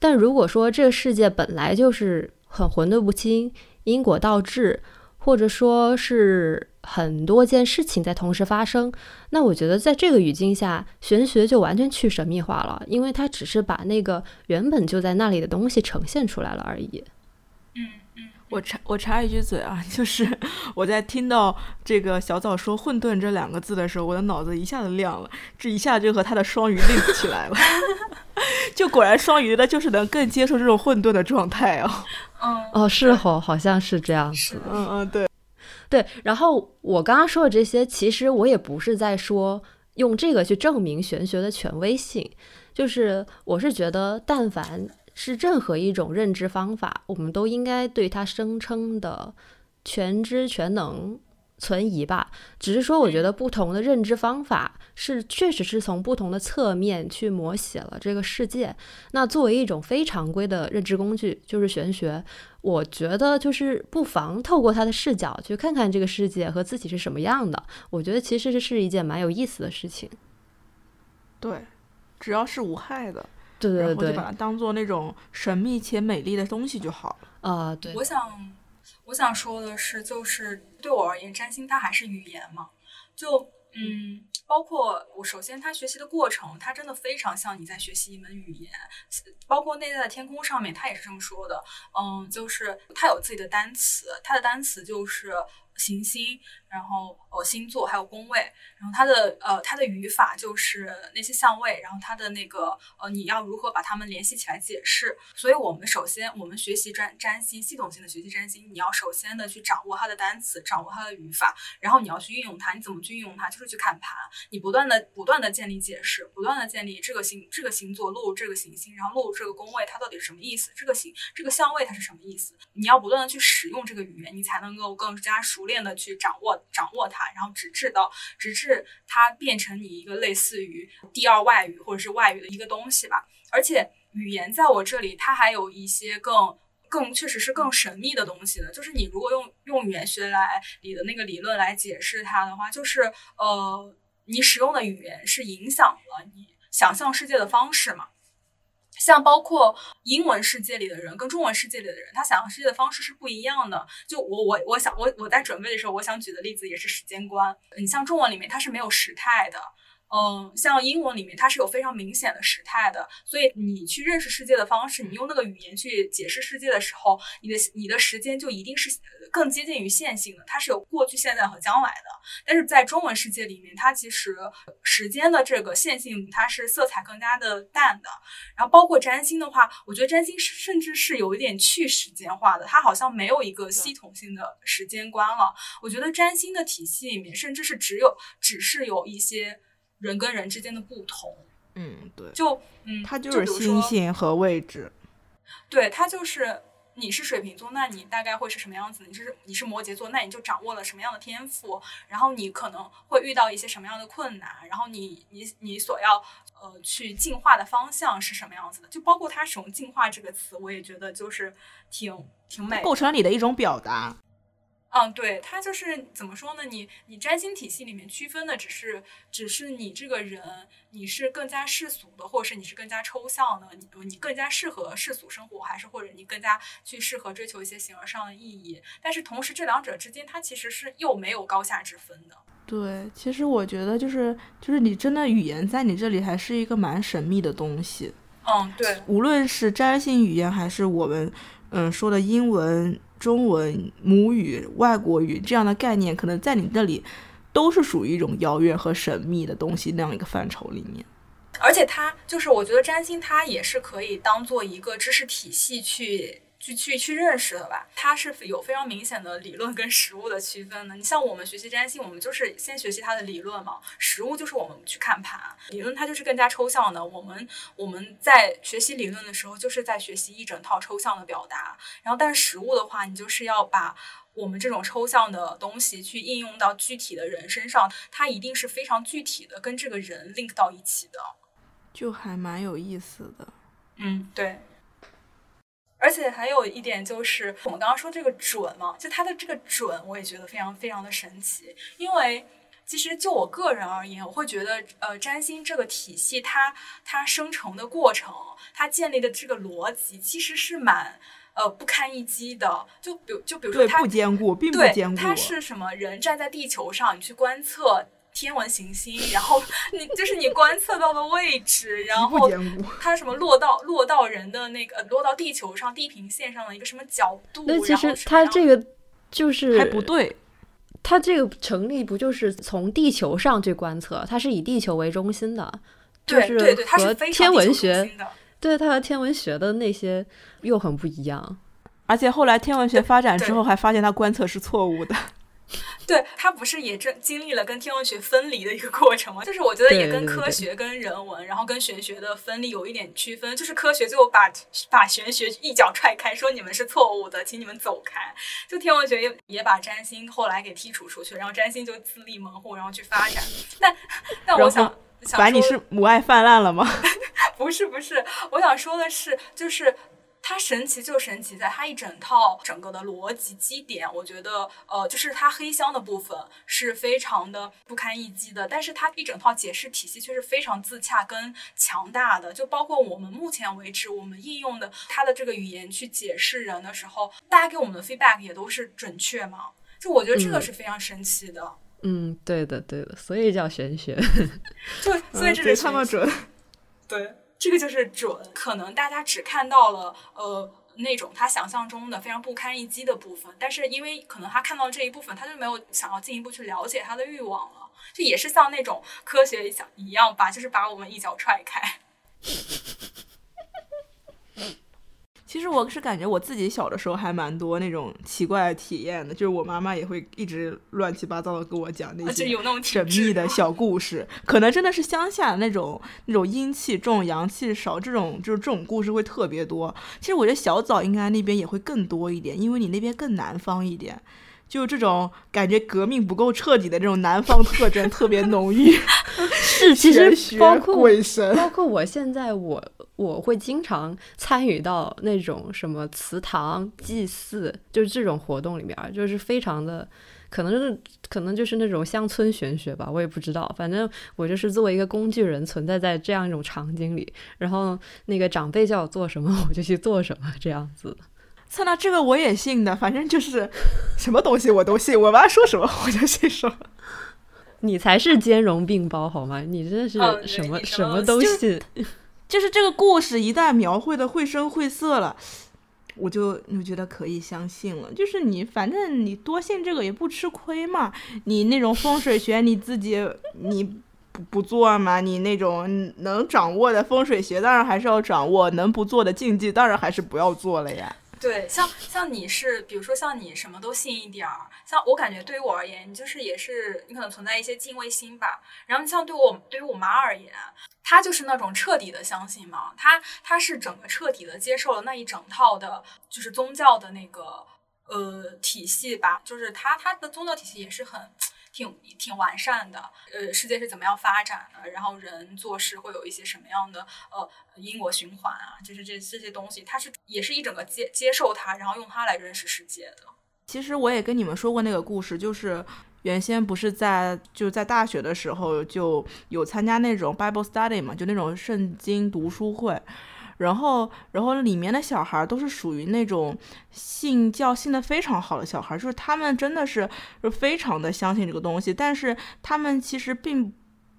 但如果说这个世界本来就是很混沌不清、因果倒置，或者说是很多件事情在同时发生，那我觉得在这个语境下，玄学就完全去神秘化了，因为它只是把那个原本就在那里的东西呈现出来了而已。嗯嗯，我插我插一句嘴啊，就是我在听到这个小枣说混沌这两个字的时候，我的脑子一下子亮了，这一下就和他的双鱼 link 起来了。就果然双鱼的就是能更接受这种混沌的状态啊。嗯，哦，是吼，好像是这样子。嗯嗯，对对。然后我刚刚说的这些，其实我也不是在说用这个去证明玄学的权威性，就是我是觉得但凡是任何一种认知方法，我们都应该对它声称的全知全能存疑吧。只是说我觉得不同的认知方法是确实是从不同的侧面去摹写了这个世界。那作为一种非常规的认知工具，就是玄学，我觉得就是不妨透过他的视角去看看这个世界和自己是什么样的，我觉得其实是一件蛮有意思的事情。对，只要是无害的，对对对，然后就把它当做那种神秘且美丽的东西就好了啊、呃。对，我想我想说的是，就是对我而言，占星它还是语言嘛。就嗯，包括我首先，它学习的过程，它真的非常像你在学习一门语言。包括内在的天空上面，它也是这么说的。嗯，就是它有自己的单词，它的单词就是行星，然后呃星座还有宫位，然后它的呃它的语法就是那些相位，然后它的那个呃你要如何把它们联系起来解释。所以我们首先我们学习占占星，系统性的学习占星，你要首先的去掌握它的单词，掌握它的语法，然后你要去运用它。你怎么去运用它？就是去看盘，你不断的不断的建立解释，不断的建立这个星这个星座落入这个行星，然后落入这个宫位它到底是什么意思，这个星这个相位它是什么意思。你要不断的去使用这个语言，你才能够更加熟练的去掌握掌握它，然后直至到直至它变成你一个类似于第二外语或者是外语的一个东西吧。而且语言在我这里，它还有一些更更确实是更神秘的东西的，就是你如果用用语言学来你的那个理论来解释它的话，就是呃，你使用的语言是影响了你想象世界的方式嘛。像包括英文世界里的人跟中文世界里的人，他想象世界的方式是不一样的。就我我我想我我在准备的时候，我想举的例子也是时间观。你像中文里面它是没有时态的，嗯，像英文里面它是有非常明显的时态的。所以你去认识世界的方式，你用那个语言去解释世界的时候，你的你的时间就一定是更接近于线性的，它是有过去、现在和将来的。但是在中文世界里面，它其实时间的这个线性，它是色彩更加的淡的。然后包括占星的话，我觉得占星甚至是有一点去时间化的，它好像没有一个系统性的时间观了。我觉得占星的体系里面，甚至是只有只是有一些人跟人之间的不同。嗯，对，就嗯，它就是星星和位置。对，它就是。你是水瓶座，那你大概会是什么样子？你是你是摩羯座，那你就掌握了什么样的天赋？然后你可能会遇到一些什么样的困难？然后你你你所要呃去进化的方向是什么样子的？就包括他使用"进化"这个词，我也觉得就是挺挺美的，构成你的一种表达。嗯，对，它就是怎么说呢？你你占星体系里面区分的只是只是你这个人，你是更加世俗的，或者是你是更加抽象的，你你更加适合世俗生活，还是或者你更加去适合追求一些形而上的意义。但是同时，这两者之间，它其实是又没有高下之分的。对，其实我觉得就是就是你真的语言在你这里还是一个蛮神秘的东西。嗯，对，无论是占星语言还是我们嗯说的英文。中文、母语、外国语这样的概念，可能在你那里都是属于一种遥远和神秘的东西那样一个范畴里面。而且它就是，我觉得占星它也是可以当做一个知识体系去去去去认识的吧。它是有非常明显的理论跟实务的区分的。你像我们学习占星，我们就是先学习它的理论嘛，实务就是我们去看盘，理论它就是更加抽象的。我们我们在学习理论的时候，就是在学习一整套抽象的表达。然后，但是实务的话，你就是要把我们这种抽象的东西去应用到具体的人身上，它一定是非常具体的，跟这个人 link 到一起的，就还蛮有意思的。嗯，对。而且还有一点就是，我们刚刚说这个准嘛，就它的这个准，我也觉得非常非常的神奇。因为其实就我个人而言，我会觉得，呃，占星这个体系它，它它生成的过程，它建立的这个逻辑，其实是蛮呃不堪一击的，就比如就比如说它对不坚固，并不坚固，对，它是什么人站在地球上，你去观测天文行星，然后你就是你观测到的位置，然后它什么落到落到人的那个落到地球上地平线上的一个什么角度，那其实它这个就是还不对，它这个成立不就是从地球上去观测，它是以地球为中心的，就是和天文学，对，它和天文学的那些又很不一样，而且后来天文学发展之后还发现它观测是错误的，对，它不是也经历了跟天文学分离的一个过程吗？就是我觉得也跟科学跟人文然后跟玄学的分离有一点区分，就是科学最后把把玄学一脚踹开，说你们是错误的，请你们走开，就天文学也也把占星后来给剔除出去，然后占星就自立门户然后去发展。但但我想想说你是母爱泛滥了吗？不是不是，我想说的是就是它神奇就神奇在它一整套整个的逻辑基点，我觉得呃，就是它黑箱的部分是非常的不堪一击的，但是它一整套解释体系却是非常自洽跟强大的，就包括我们目前为止我们应用的它的这个语言去解释人的时候，大家给我们的 feedback 也都是准确嘛，就我觉得这个是非常神奇的。嗯，嗯对的对的，所以叫玄学。就所以这是他们准。对。这个就是准，可能大家只看到了呃那种他想象中的非常不堪一击的部分，但是因为可能他看到这一部分，他就没有想要进一步去了解他的欲望了，就也是像那种科学一样吧，就是把我们一脚踹开。其实我是感觉我自己小的时候还蛮多那种奇怪的体验的，就是我妈妈也会一直乱七八糟的跟我讲那些神秘的小故事，可能真的是乡下那种那种阴气重阳气少这种就是这种故事会特别多。其实我觉得小枣应该那边也会更多一点，因为你那边更南方一点，就这种感觉革命不够彻底的这种南方特征特别浓郁。是，其实包括鬼神，包括我现在我我会经常参与到那种什么祠堂祭祀，就是这种活动里面，就是非常的可能是可能就是那种乡村玄学吧，我也不知道，反正我就是作为一个工具人存在在这样一种场景里，然后那个长辈叫我做什么我就去做什么这样子。算了，这个我也信的，反正就是什么东西我都信，我妈说什么我就信什么。你才是兼容并包好吗？你真的是什么、哦、什么都信。就, 就是这个故事一旦描绘的绘声绘色了，我就我觉得可以相信了，就是你反正你多信这个也不吃亏嘛，你那种风水学你自己你不, 不做嘛，你那种能掌握的风水学当然还是要掌握，能不做的禁忌当然还是不要做了呀。对，像像你是比如说像你什么都信一点儿，像我感觉对于我而言你就是也是你可能存在一些敬畏心吧，然后像对我对于我妈而言，她就是那种彻底的相信嘛，她她是整个彻底的接受了那一整套的就是宗教的那个呃体系吧，就是她她的宗教体系也是很挺挺完善的，呃，世界是怎么样发展的，然后人做事会有一些什么样的呃因果循环啊，就是这这些东西，它是也是一整个接接受它，然后用它来认识世界的。其实我也跟你们说过那个故事，就是原先不是在就在大学的时候就有参加那种 Bible Study 嘛，就那种圣经读书会。然后然后里面的小孩都是属于那种信教信的非常好的小孩，就是他们真的是非常的相信这个东西，但是他们其实并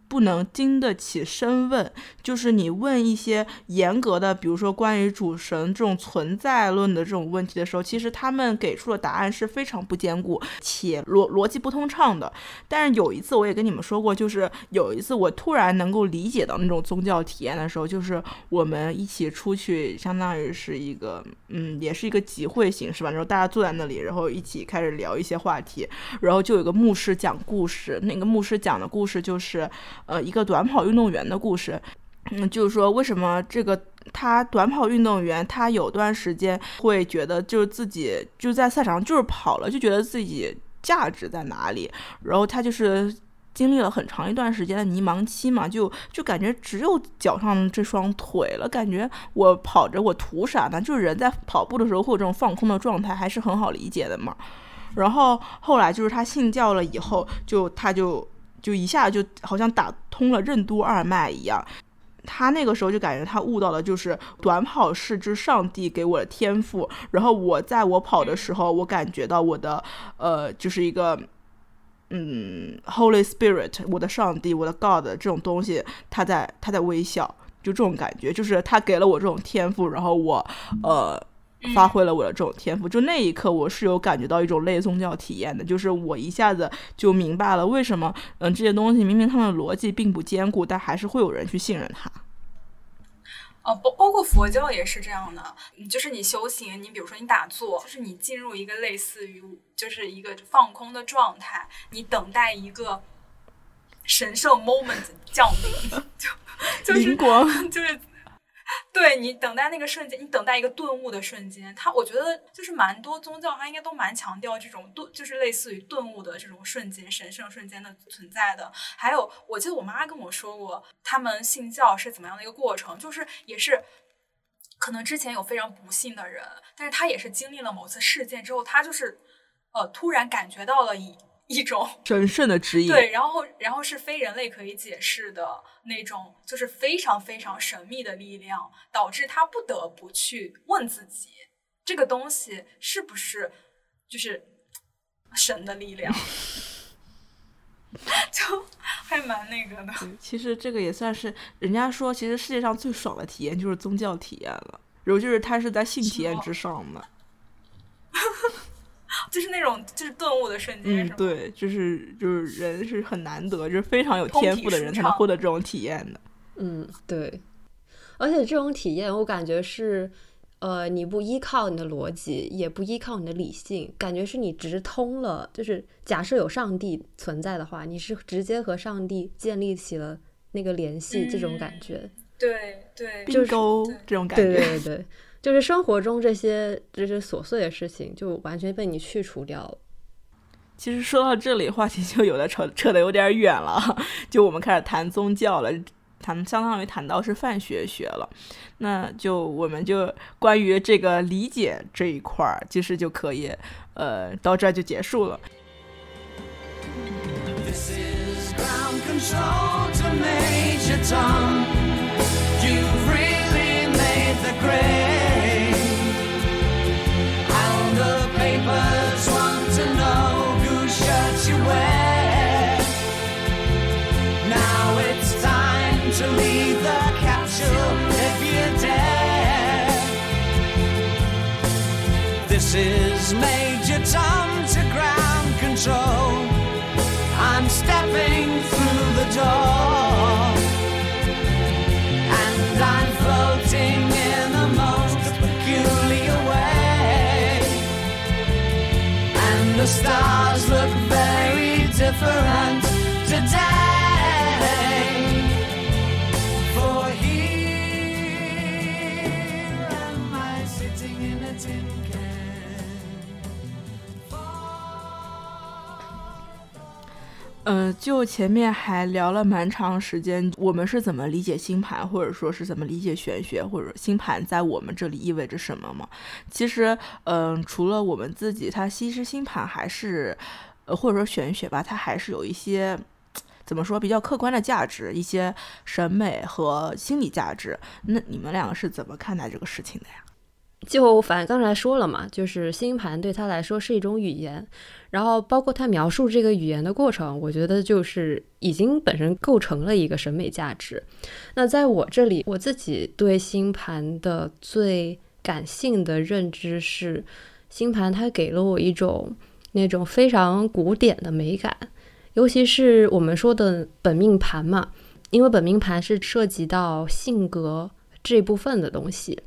不能经得起深问，就是你问一些严格的比如说关于主神这种存在论的这种问题的时候，其实他们给出的答案是非常不坚固且逻逻辑不通畅的。但是有一次我也跟你们说过，就是有一次我突然能够理解到那种宗教体验的时候，就是我们一起出去，相当于是一个嗯，也是一个集会形式吧，然后大家坐在那里然后一起开始聊一些话题，然后就有一个牧师讲故事，那个牧师讲的故事就是呃，一个短跑运动员的故事，嗯，就是说为什么这个他短跑运动员他有段时间会觉得就是自己就在赛场就是跑了，就觉得自己价值在哪里，然后他就是经历了很长一段时间的迷茫期嘛，就就感觉只有脚上这双腿了，感觉我跑着我图啥呢，就是人在跑步的时候会有这种放空的状态，还是很好理解的嘛。然后后来就是他信教了以后，就他就就一下就好像打通了任督二脉一样，他那个时候就感觉他悟到了，就是短跑是指上帝给我的天赋，然后我在我跑的时候我感觉到我的呃就是一个嗯 Holy Spirit， 我的上帝，我的 God 这种东西，他在他在微笑，就这种感觉，就是他给了我这种天赋，然后我呃发挥了我的这种天赋，就那一刻我是有感觉到一种类宗教体验的，就是我一下子就明白了为什么嗯这些东西明明他们的逻辑并不坚固，但还是会有人去信任它。哦，包包括佛教也是这样的，就是你修行，你比如说你打坐，就是你进入一个类似于就是一个放空的状态，你等待一个神圣 moment 降临，就就是就是。对，你等待那个瞬间，你等待一个顿悟的瞬间，他我觉得就是蛮多宗教他应该都蛮强调这种顿，就是类似于顿悟的这种瞬间，神圣瞬间的存在的。还有我记得我妈跟我说过他们信教是怎么样的一个过程，就是也是可能之前有非常不信的人，但是他也是经历了某次事件之后，他就是呃突然感觉到了一一种神圣的指引，对，然后然后是非人类可以解释的那种，就是非常非常神秘的力量，导致他不得不去问自己，这个东西是不是就是神的力量？就还蛮那个的。其实这个也算是人家说，其实世界上最爽的体验就是宗教体验了，然后就是它是在性体验之上的。就是那种就是顿悟的瞬间，嗯，对，就是就是人是很难得，就是非常有天赋的人才能获得这种体验的。嗯，对，而且这种体验我感觉是，呃，你不依靠你的逻辑，也不依靠你的理性，感觉是你直通了。就是假设有上帝存在的话，你是直接和上帝建立起了那个联系，嗯，这种感觉。对对，就是这种感觉。对对对。对就是生活中这些这些琐碎的事情就完全被你去除掉了。其实说到这里话题就有的扯扯得有点远了，就我们开始谈宗教了，谈相当于谈到是泛学学了，那就我们就关于这个理解这一块其实就可以呃到这就结束了。 This is ground control to Major Tom. You've really made the grade.Papers want to know whose shirt you wear. Now it's time to leave the capsule if you dare. This is Major Tom to ground control. I'm stepping through the door, and I'm floating in the most peculiar way.The stars look very different today. For here am I sitting in a tin can. 呃，就前面还聊了蛮长时间，我们是怎么理解星盘，或者说是怎么理解玄学，或者星盘在我们这里意味着什么吗？其实，嗯、呃，除了我们自己，它其实星盘还是，呃，或者说玄学吧，它还是有一些怎么说比较客观的价值，一些审美和心理价值。那你们两个是怎么看待这个事情的呀？就反正刚才说了嘛，就是星盘对他来说是一种语言，然后包括他描述这个语言的过程，我觉得就是已经本身构成了一个审美价值。那在我这里，我自己对星盘的最感性的认知是，星盘它给了我一种那种非常古典的美感，尤其是我们说的本命盘嘛，因为本命盘是涉及到性格这部分的东西。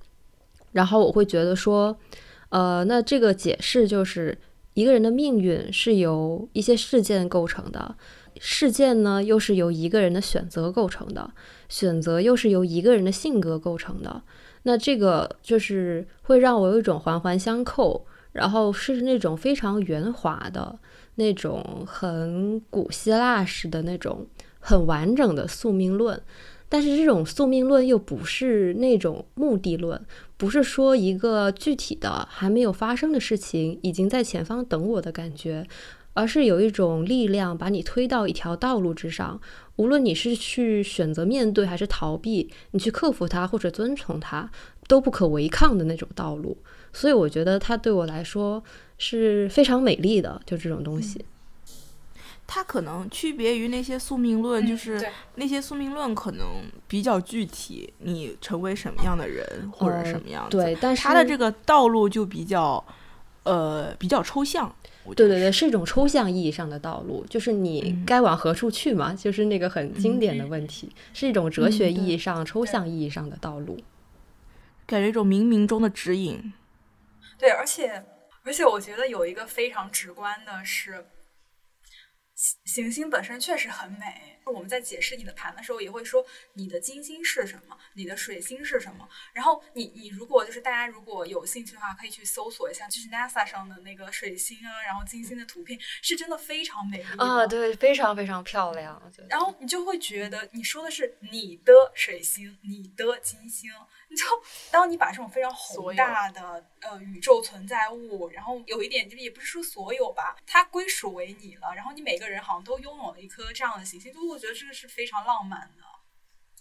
然后我会觉得说，呃，那这个解释就是一个人的命运是由一些事件构成的，事件呢又是由一个人的选择构成的，选择又是由一个人的性格构成的。那这个就是会让我有一种环环相扣，然后是那种非常圆滑的那种很古希腊式的那种很完整的宿命论。但是这种宿命论又不是那种目的论，不是说一个具体的还没有发生的事情已经在前方等我的感觉，而是有一种力量把你推到一条道路之上，无论你是去选择面对还是逃避，你去克服它或者遵从它，都不可违抗的那种道路。所以我觉得它对我来说是非常美丽的，就这种东西、嗯，它可能区别于那些宿命论、嗯、就是那些宿命论可能比较具体，你成为什么样的人或者什么样子、呃、对，但是它的这个道路就比较呃比较抽象。对对对，是一种抽象意义上的道路，就是你该往何处去嘛、嗯、就是那个很经典的问题、嗯、是一种哲学意义上、嗯、抽象意义上的道路，感觉一种冥冥中的指引。对，而且而且我觉得有一个非常直观的是，行星本身确实很美，我们在解释你的盘的时候也会说你的金星是什么，你的水星是什么，然后你你如果就是大家如果有兴趣的话可以去搜索一下，就是 NASA 上的那个水星啊然后金星的图片是真的非常美丽啊，对，非常非常漂亮。然后你就会觉得你说的是你的水星，你的金星，你就当你把这种非常宏大的呃宇宙存在物，然后有一点就是也不是说所有吧，它归属为你了，然后你每个人好像都拥有了一颗这样的行星，就我觉得这个是非常浪漫的。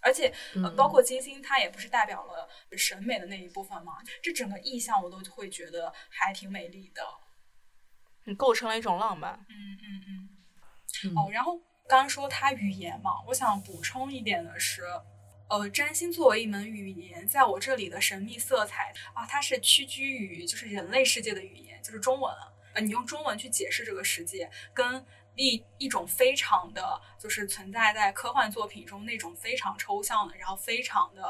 而且、呃、包括金星它也不是代表了审美的那一部分嘛，这整个意象我都会觉得还挺美丽的，你构成了一种浪漫。嗯嗯嗯。哦，然后刚刚说它语言嘛，我想补充一点的是呃，占星作为一门语言，在我这里的神秘色彩啊，它是屈居于就是人类世界的语言，就是中文。呃，你用中文去解释这个世界，跟一一种非常的就是存在在科幻作品中那种非常抽象的，然后非常的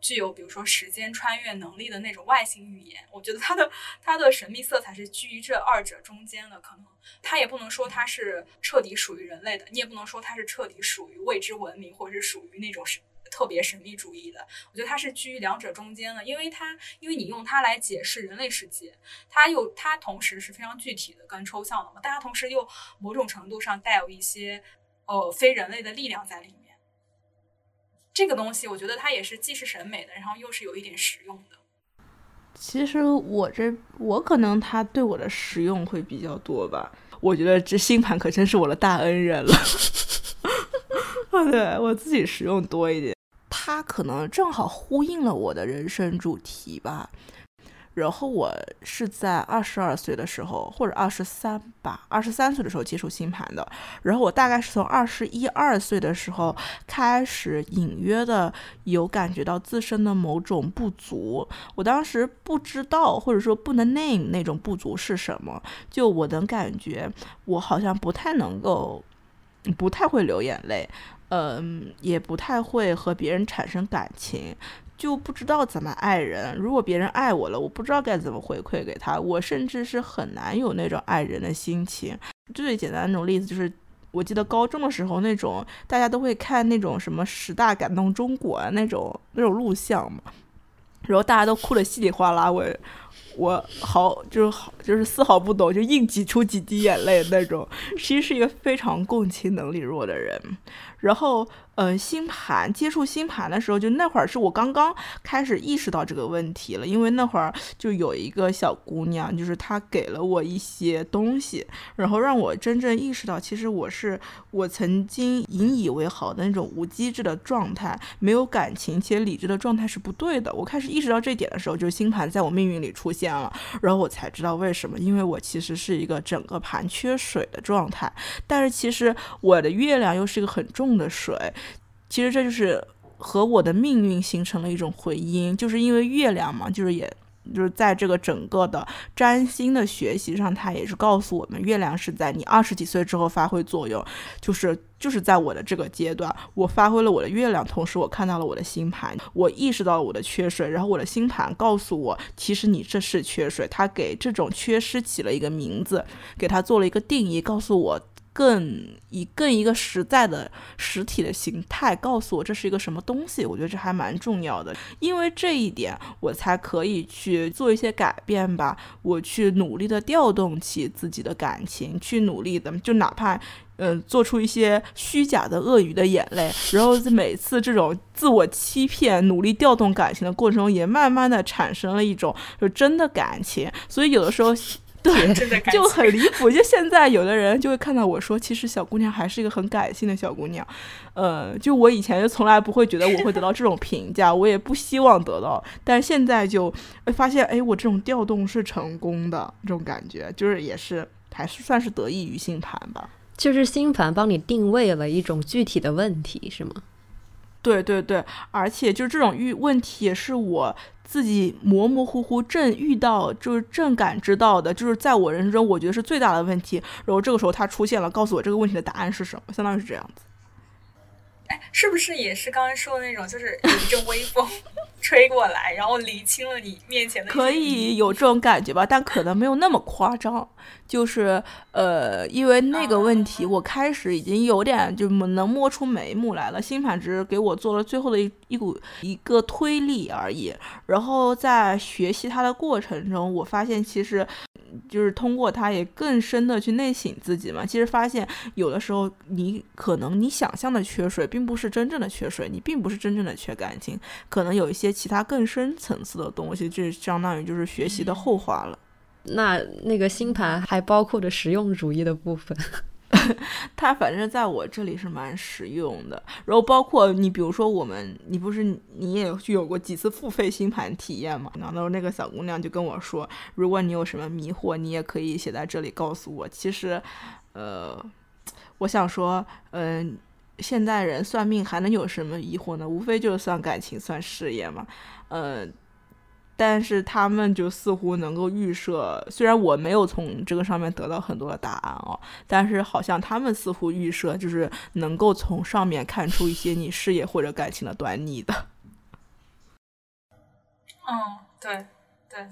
具有比如说时间穿越能力的那种外星语言，我觉得它的它的神秘色彩是居于这二者中间的。可能它也不能说它是彻底属于人类的，你也不能说它是彻底属于未知文明，或者是属于那种特别神秘主义的，我觉得它是居于两者中间的，因为它，因为你用它来解释人类世界，它又它同时是非常具体的跟抽象的嘛，但它同时又某种程度上带有一些呃非人类的力量在里面。这个东西我觉得它也是既是审美的，然后又是有一点实用的。其实我这我可能它对我的实用会比较多吧，我觉得这星盘可真是我的大恩人了。对，我自己实用多一点。它可能正好呼应了我的人生主题吧，然后我是在二十二岁的时候，或者二十三吧，二十三岁的时候接触星盘的，然后我大概是从二十一二岁的时候开始隐约的有感觉到自身的某种不足，我当时不知道或者说不能 name 那种不足是什么，就我能感觉我好像不太能够，不太会流眼泪。嗯，也不太会和别人产生感情，就不知道怎么爱人。如果别人爱我了，我不知道该怎么回馈给他，我甚至是很难有那种爱人的心情。最简单的那种例子就是我记得高中的时候，那种大家都会看那种什么十大感动中国那种那种录像嘛，然后大家都哭得稀里哗啦，我我好就是好就是丝毫不懂，就硬挤出几滴眼泪那种。其实是一个非常共情能力弱的人。然后嗯，星盘接触星盘的时候，就那会儿是我刚刚开始意识到这个问题了，因为那会儿就有一个小姑娘，就是她给了我一些东西，然后让我真正意识到其实我是我曾经引以为豪的那种无机制的状态，没有感情且理智的状态是不对的。我开始意识到这点的时候，就是星盘在我命运里出现了，然后我才知道为什么，因为我其实是一个整个盘缺水的状态，但是其实我的月亮又是一个很重的水，其实这就是和我的命运形成了一种回音，就是因为月亮嘛，就是也就是在这个整个的占星的学习上，它也是告诉我们，月亮是在你二十几岁之后发挥作用，就是就是在我的这个阶段，我发挥了我的月亮，同时我看到了我的星盘，我意识到了我的缺水，然后我的星盘告诉我，其实你这是缺水，它给这种缺失起了一个名字，给它做了一个定义，告诉我。更以更一个实在的实体的形态告诉我这是一个什么东西，我觉得这还蛮重要的，因为这一点我才可以去做一些改变吧，我去努力的调动起自己的感情，去努力的就哪怕嗯，做出一些虚假的鳄鱼的眼泪，然后每次这种自我欺骗努力调动感情的过程中，也慢慢的产生了一种就真的感情。所以有的时候对，真的感就很离谱。就现在有的人就会看到我说，其实小姑娘还是一个很感性的小姑娘。呃，就我以前就从来不会觉得我会得到这种评价，我也不希望得到，但是现在就发现，哎，我这种调动是成功的，这种感觉就是也是还是算是得益于星盘吧。就是星盘帮你定位了一种具体的问题，是吗？对对对，而且就这种问题也是我自己模模糊糊正遇到，就是正感知到的，就是在我人生中我觉得是最大的问题，然后这个时候它出现了，告诉我这个问题的答案是什么，相当于是这样子。哎，是不是也是刚才说的那种，就是有一阵微风吹过来，然后理清了你面前的？可以有这种感觉吧，但可能没有那么夸张。就是呃，因为那个问题，我开始已经有点就能摸出眉目来了。星盘只是给我做了最后的一一股一个推力而已。然后在学习它的过程中，我发现其实就是通过它也更深的去内省自己嘛。其实发现有的时候你可能你想象的缺水，并不是真正的缺水，你并不是真正的缺感情，可能有一些其他更深层次的东西，这相当于就是学习的后话了。那那个星盘还包括着实用主义的部分它反正在我这里是蛮实用的，然后包括你比如说我们你不是你也有过几次付费星盘体验嘛？然后那个小姑娘就跟我说，如果你有什么迷惑你也可以写在这里告诉我。其实呃，我想说嗯、呃现在人算命还能有什么疑惑呢？无非就是算感情算事业嘛。呃，但是他们就似乎能够预设，虽然我没有从这个上面得到很多的答案哦，但是好像他们似乎预设就是能够从上面看出一些你事业或者感情的端倪的。嗯，对对，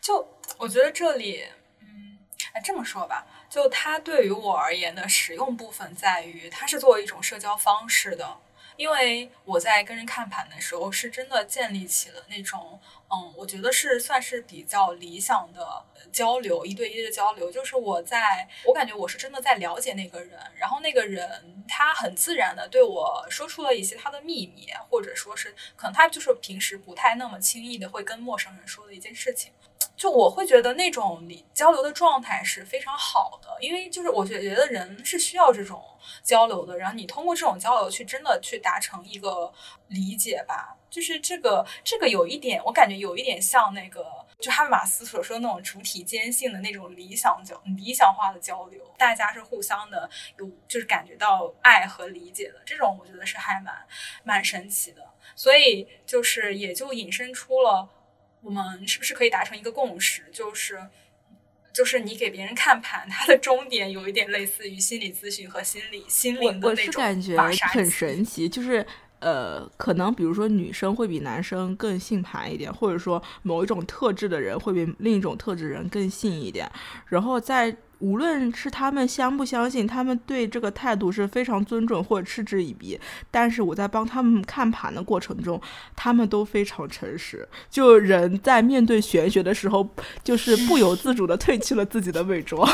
就我觉得这里嗯，哎，这么说吧，就它对于我而言的实用部分在于它是作为一种社交方式的，因为我在跟人看盘的时候是真的建立起了那种嗯，我觉得是算是比较理想的交流，一对一的交流，就是我在我感觉我是真的在了解那个人，然后那个人他很自然的对我说出了一些他的秘密，或者说是可能他就是平时不太那么轻易的会跟陌生人说的一件事情，就我会觉得那种交流的状态是非常好的，因为就是我觉得人是需要这种交流的，然后你通过这种交流去真的去达成一个理解吧，就是这个这个有一点，我感觉有一点像那个就哈贝马斯所说那种主体坚信的那种理想交理想化的交流，大家是互相的有就是感觉到爱和理解的，这种我觉得是还蛮蛮神奇的，所以就是也就引申出了。我们是不是可以达成一个共识，就是就是你给别人看盘，它的终点有一点类似于心理咨询和心理心灵的那种。我是感觉很神奇，就是呃，可能比如说女生会比男生更性盘一点，或者说某一种特质的人会比另一种特质人更性一点，然后在无论是他们相不相信，他们对这个态度是非常尊重或者嗤之以鼻，但是我在帮他们看盘的过程中他们都非常诚实，就人在面对玄学的时候就是不由自主的褪去了自己的伪装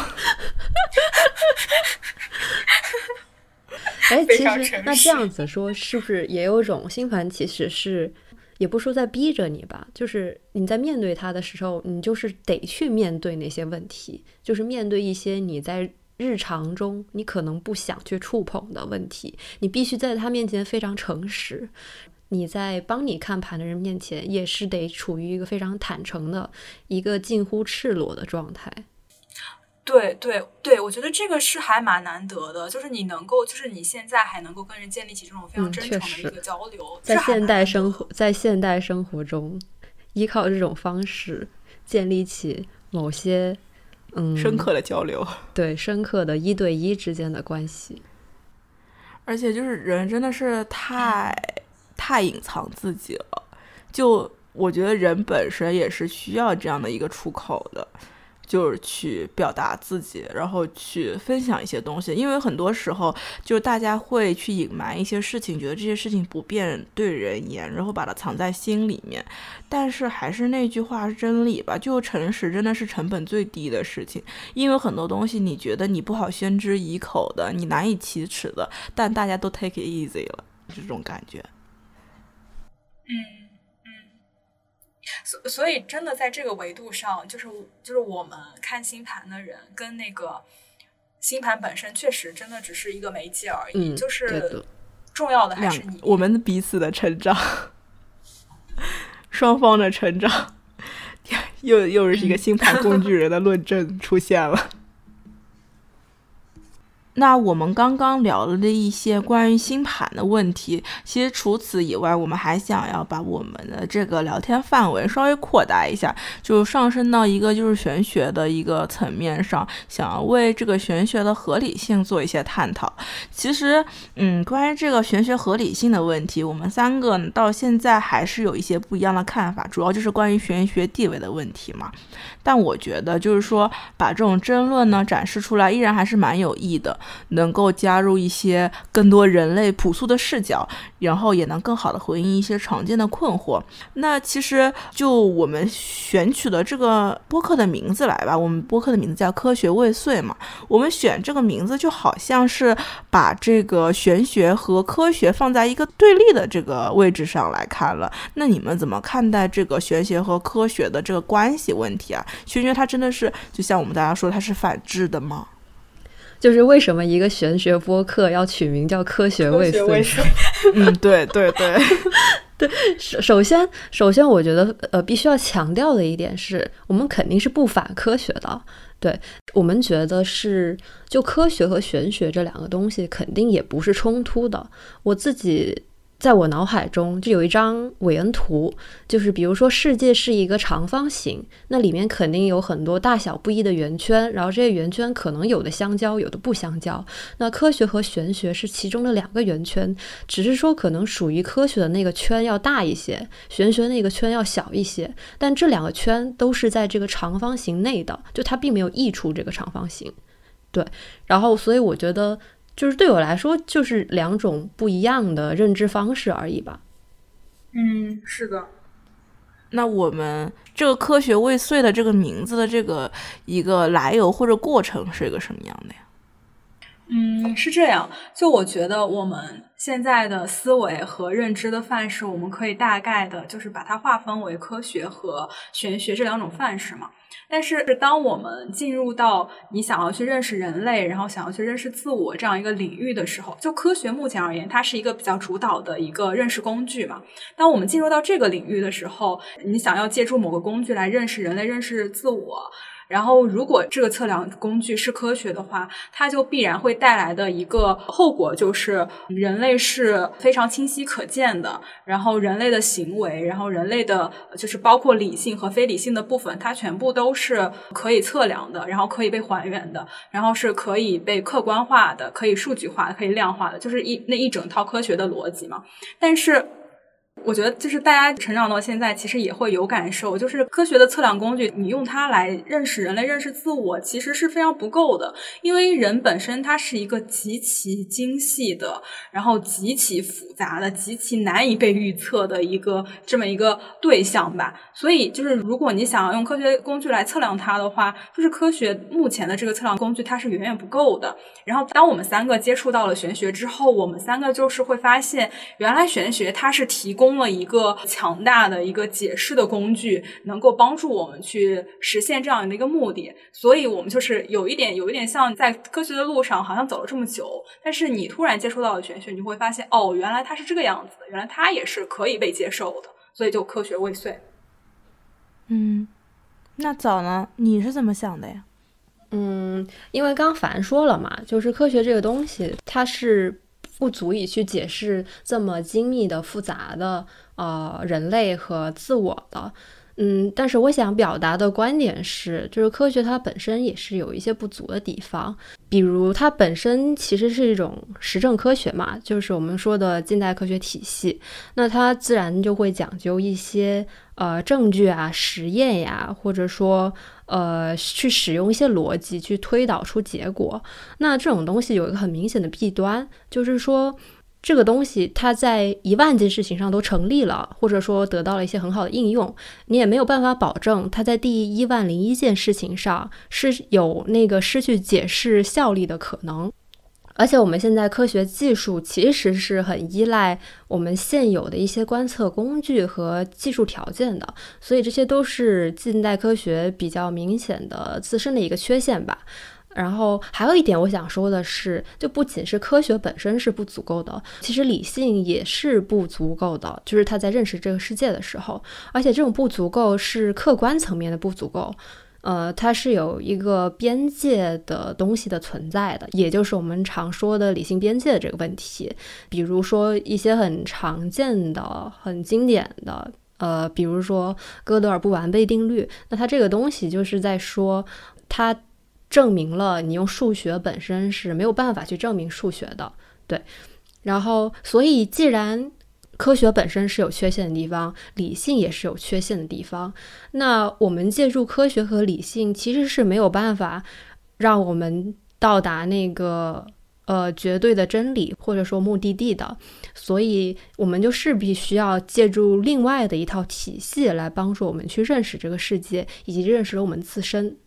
哎，其实那这样子说是不是也有种星盘其实是也不说在逼着你吧，就是你在面对他的时候你就是得去面对那些问题，就是面对一些你在日常中你可能不想去触碰的问题，你必须在他面前非常诚实，你在帮你看盘的人面前也是得处于一个非常坦诚的一个近乎赤裸的状态。对对对，我觉得这个是还蛮难得的，就是你能够就是你现在还能够跟人建立起这种非常真诚的一个交流、嗯、在现代生活在现代生活中依靠这种方式建立起某些嗯深刻的交流，对，深刻的一对一之间的关系，而且就是人真的是太、嗯、太隐藏自己了，就我觉得人本身也是需要这样的一个出口的，就是去表达自己，然后去分享一些东西，因为很多时候就是大家会去隐瞒一些事情，觉得这些事情不便对人言，然后把它藏在心里面，但是还是那句话是真理吧，就诚实真的是成本最低的事情，因为很多东西你觉得你不好宣之以口的，你难以启齿的，但大家都 take it easy 了，这种感觉。嗯嗯，所所以真的在这个维度上，就是就是我们看星盘的人跟那个星盘本身确实真的只是一个媒介而已，嗯、就是重要的还是你我们彼此的成长，双方的成长，又又是一个星盘工具人的论证出现了。那我们刚刚聊了一些关于星盘的问题，其实除此以外我们还想要把我们的这个聊天范围稍微扩大一下，就上升到一个就是玄学的一个层面上，想要为这个玄学的合理性做一些探讨。其实嗯，关于这个玄学合理性的问题，我们三个到现在还是有一些不一样的看法，主要就是关于玄学地位的问题嘛。但我觉得就是说把这种争论呢展示出来依然还是蛮有益的，能够加入一些更多人类朴素的视角，然后也能更好的回应一些常见的困惑。那其实就我们选取的这个播客的名字来吧，我们播客的名字叫科学未遂嘛，我们选这个名字就好像是把这个玄学和科学放在一个对立的这个位置上来看了。那你们怎么看待这个玄学和科学的这个关系问题啊？玄学它真的是就像我们大家说它是反制的吗？就是为什么一个玄学播客要取名叫科学未遂？嗯，对对对对。首先首先我觉得呃必须要强调的一点是，我们肯定是不反科学的。对，我们觉得是就科学和玄学这两个东西肯定也不是冲突的。我自己在我脑海中就有一张韦恩图，就是比如说世界是一个长方形，那里面肯定有很多大小不一的圆圈，然后这些圆圈可能有的相交有的不相交，那科学和玄学是其中的两个圆圈，只是说可能属于科学的那个圈要大一些，玄学那个圈要小一些，但这两个圈都是在这个长方形内的，就它并没有溢出这个长方形。对，然后所以我觉得就是对我来说就是两种不一样的认知方式而已吧。嗯，是的。那我们这个科学未遂的这个名字的这个一个来由或者过程是一个什么样的呀？嗯，是这样，就我觉得我们现在的思维和认知的范式，我们可以大概的就是把它划分为科学和玄学这两种范式嘛。但是当我们进入到你想要去认识人类，然后想要去认识自我这样一个领域的时候，就科学目前而言它是一个比较主导的一个认识工具嘛。当我们进入到这个领域的时候，你想要借助某个工具来认识人类，认识自我，然后如果这个测量工具是科学的话，它就必然会带来的一个后果就是人类是非常清晰可见的，然后人类的行为，然后人类的就是包括理性和非理性的部分，它全部都是可以测量的，然后可以被还原的，然后是可以被客观化的，可以数据化的，可以量化的，就是一那一整套科学的逻辑嘛。但是我觉得就是大家成长到现在其实也会有感受，就是科学的测量工具你用它来认识人类，认识自我其实是非常不够的，因为人本身它是一个极其精细的，然后极其复杂的，极其难以被预测的一个这么一个对象吧。所以就是如果你想要用科学工具来测量它的话，就是科学目前的这个测量工具它是远远不够的。然后当我们三个接触到了玄学之后，我们三个就是会发现原来玄学它是提供了一个强大的一个解释的工具，能够帮助我们去实现这样的一个目的。所以我们就是有一点有一点像在科学的路上好像走了这么久，但是你突然接触到了玄学，你就会发现哦，原来它是这个样子的，原来它也是可以被接受的，所以就科学未遂。嗯，那早呢你是怎么想的呀？嗯，因为刚凡说了嘛，就是科学这个东西它是不足以去解释这么精密的复杂的呃人类和自我的。嗯，但是我想表达的观点是，就是科学它本身也是有一些不足的地方，比如它本身其实是一种实证科学嘛，就是我们说的近代科学体系，那它自然就会讲究一些呃证据啊、实验呀，或者说呃去使用一些逻辑去推导出结果。那这种东西有一个很明显的弊端，就是说这个东西它在一万件事情上都成立了，或者说得到了一些很好的应用，你也没有办法保证它在第一万零一件事情上是有那个失去解释效力的可能。而且我们现在科学技术其实是很依赖我们现有的一些观测工具和技术条件的，所以这些都是近代科学比较明显的自身的一个缺陷吧。然后还有一点我想说的是，就不仅是科学本身是不足够的，其实理性也是不足够的，就是他在认识这个世界的时候，而且这种不足够是客观层面的不足够，呃，它是有一个边界的东西的存在的，也就是我们常说的理性边界这个问题。比如说一些很常见的、很经典的呃，比如说哥德尔不完备定律，那它这个东西就是在说，它证明了你用数学本身是没有办法去证明数学的，对。然后所以既然科学本身是有缺陷的地方，理性也是有缺陷的地方，那我们借助科学和理性其实是没有办法让我们到达那个呃绝对的真理或者说目的地的，所以我们就势必需要借助另外的一套体系来帮助我们去认识这个世界，以及认识了我们自身。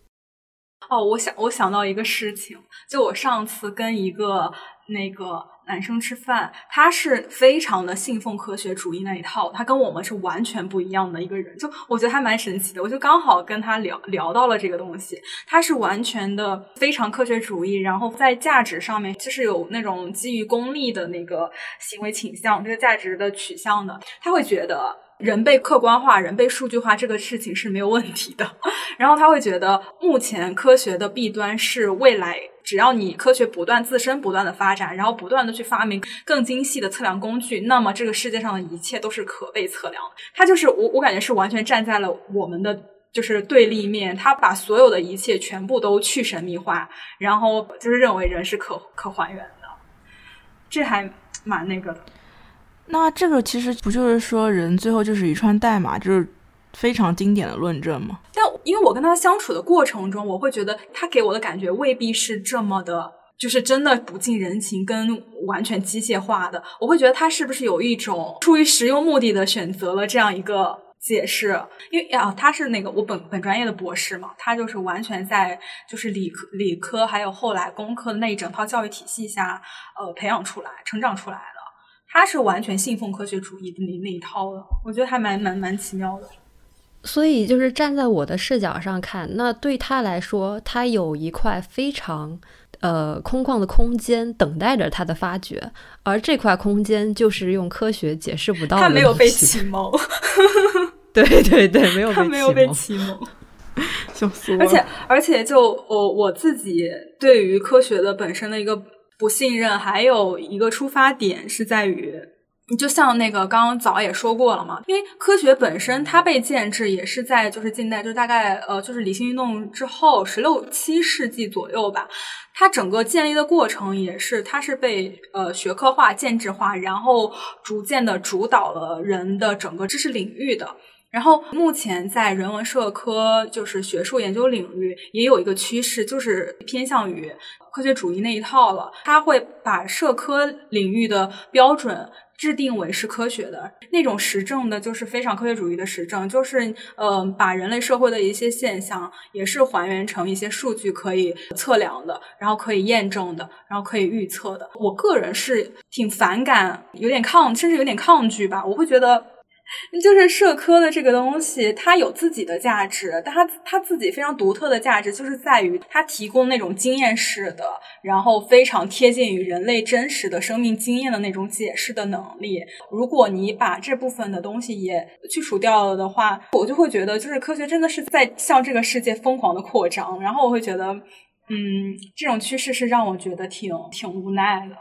哦，我想我想到一个事情，就我上次跟一个那个男生吃饭，他是非常的信奉科学主义那一套，他跟我们是完全不一样的一个人，就我觉得他蛮神奇的，我就刚好跟他聊聊到了这个东西。他是完全的非常科学主义，然后在价值上面就是有那种基于功利的那个行为倾向，这个价值的取向的，他会觉得人被客观化、人被数据化这个事情是没有问题的，然后他会觉得目前科学的弊端是未来只要你科学不断自身不断的发展，然后不断的去发明更精细的测量工具，那么这个世界上的一切都是可被测量。他就是我我感觉是完全站在了我们的就是对立面，他把所有的一切全部都去神秘化，然后就是认为人是可可还原的，这还蛮那个的。那这个其实不就是说人最后就是遗传代码，就是非常经典的论证吗？但因为我跟他相处的过程中，我会觉得他给我的感觉未必是这么的，就是真的不近人情跟完全机械化的，我会觉得他是不是有一种出于实用目的的选择了这样一个解释。因为啊，他是那个我本本专业的博士嘛，他就是完全在就是理科理科还有后来工科的那一整套教育体系下呃培养出来成长出来的，他是完全信奉科学主义的那一套的，我觉得还蛮蛮蛮奇妙的。所以就是站在我的视角上看，那对他来说，他有一块非常呃空旷的空间等待着他的发掘，而这块空间就是用科学解释不到的。他没有被启蒙。对对对，没有被启蒙。他没有被启蒙。笑死我了。而且而且就我我自己对于科学的本身的一个不信任，还有一个出发点是在于，就像那个刚刚早也说过了嘛，因为科学本身它被建制也是在就是近代，就大概呃就是理性运动之后十六、十七世纪左右吧，它整个建立的过程也是它是被呃学科化、建制化，然后逐渐的主导了人的整个知识领域的。然后目前在人文社科就是学术研究领域也有一个趋势，就是偏向于科学主义那一套了，它会把社科领域的标准制定为是科学的那种实证的，就是非常科学主义的实证，就是呃，把人类社会的一些现象也是还原成一些数据可以测量的，然后可以验证的，然后可以预测的。我个人是挺反感，有点抗，甚至有点抗拒吧，我会觉得就是社科的这个东西它有自己的价值，但它它自己非常独特的价值就是在于它提供那种经验式的，然后非常贴近于人类真实的生命经验的那种解释的能力。如果你把这部分的东西也去除掉了的话，我就会觉得就是科学真的是在向这个世界疯狂的扩张，然后我会觉得嗯，这种趋势是让我觉得挺挺无奈的。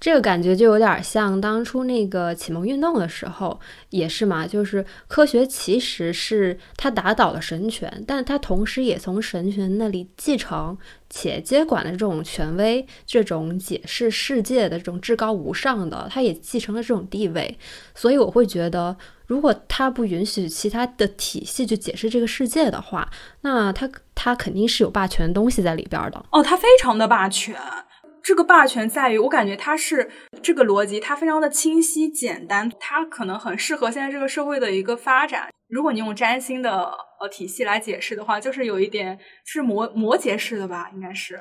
这个感觉就有点像当初那个启蒙运动的时候也是嘛，就是科学其实是它打倒了神权，但它同时也从神权那里继承且接管了这种权威，这种解释世界的这种至高无上的，它也继承了这种地位。所以我会觉得如果它不允许其他的体系去解释这个世界的话，那它它肯定是有霸权的东西在里边的。哦，它非常的霸权。这个霸权在于我感觉它是这个逻辑它非常的清晰简单，它可能很适合现在这个社会的一个发展。如果你用占星的呃体系来解释的话，就是有一点是摩摩羯式的吧，应该是，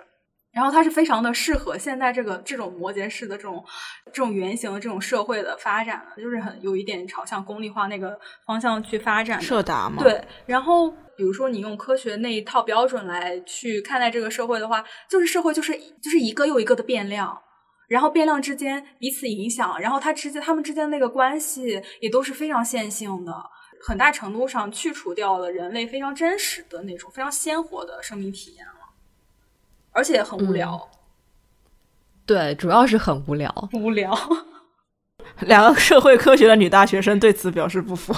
然后它是非常的适合现在这个这种摩羯式的这种这种原型的这种社会的发展的，就是很有一点朝向功利化那个方向去发展的。社达嘛。对，然后比如说你用科学那一套标准来去看待这个社会的话，就是社会就是就是一个又一个的变量。然后变量之间彼此影响，然后它之间他们之间那个关系也都是非常线性的，很大程度上去除掉了人类非常真实的那种非常鲜活的生命体验了，而且很无聊、嗯、对，主要是很无聊无聊两个社会科学的女大学生对此表示不服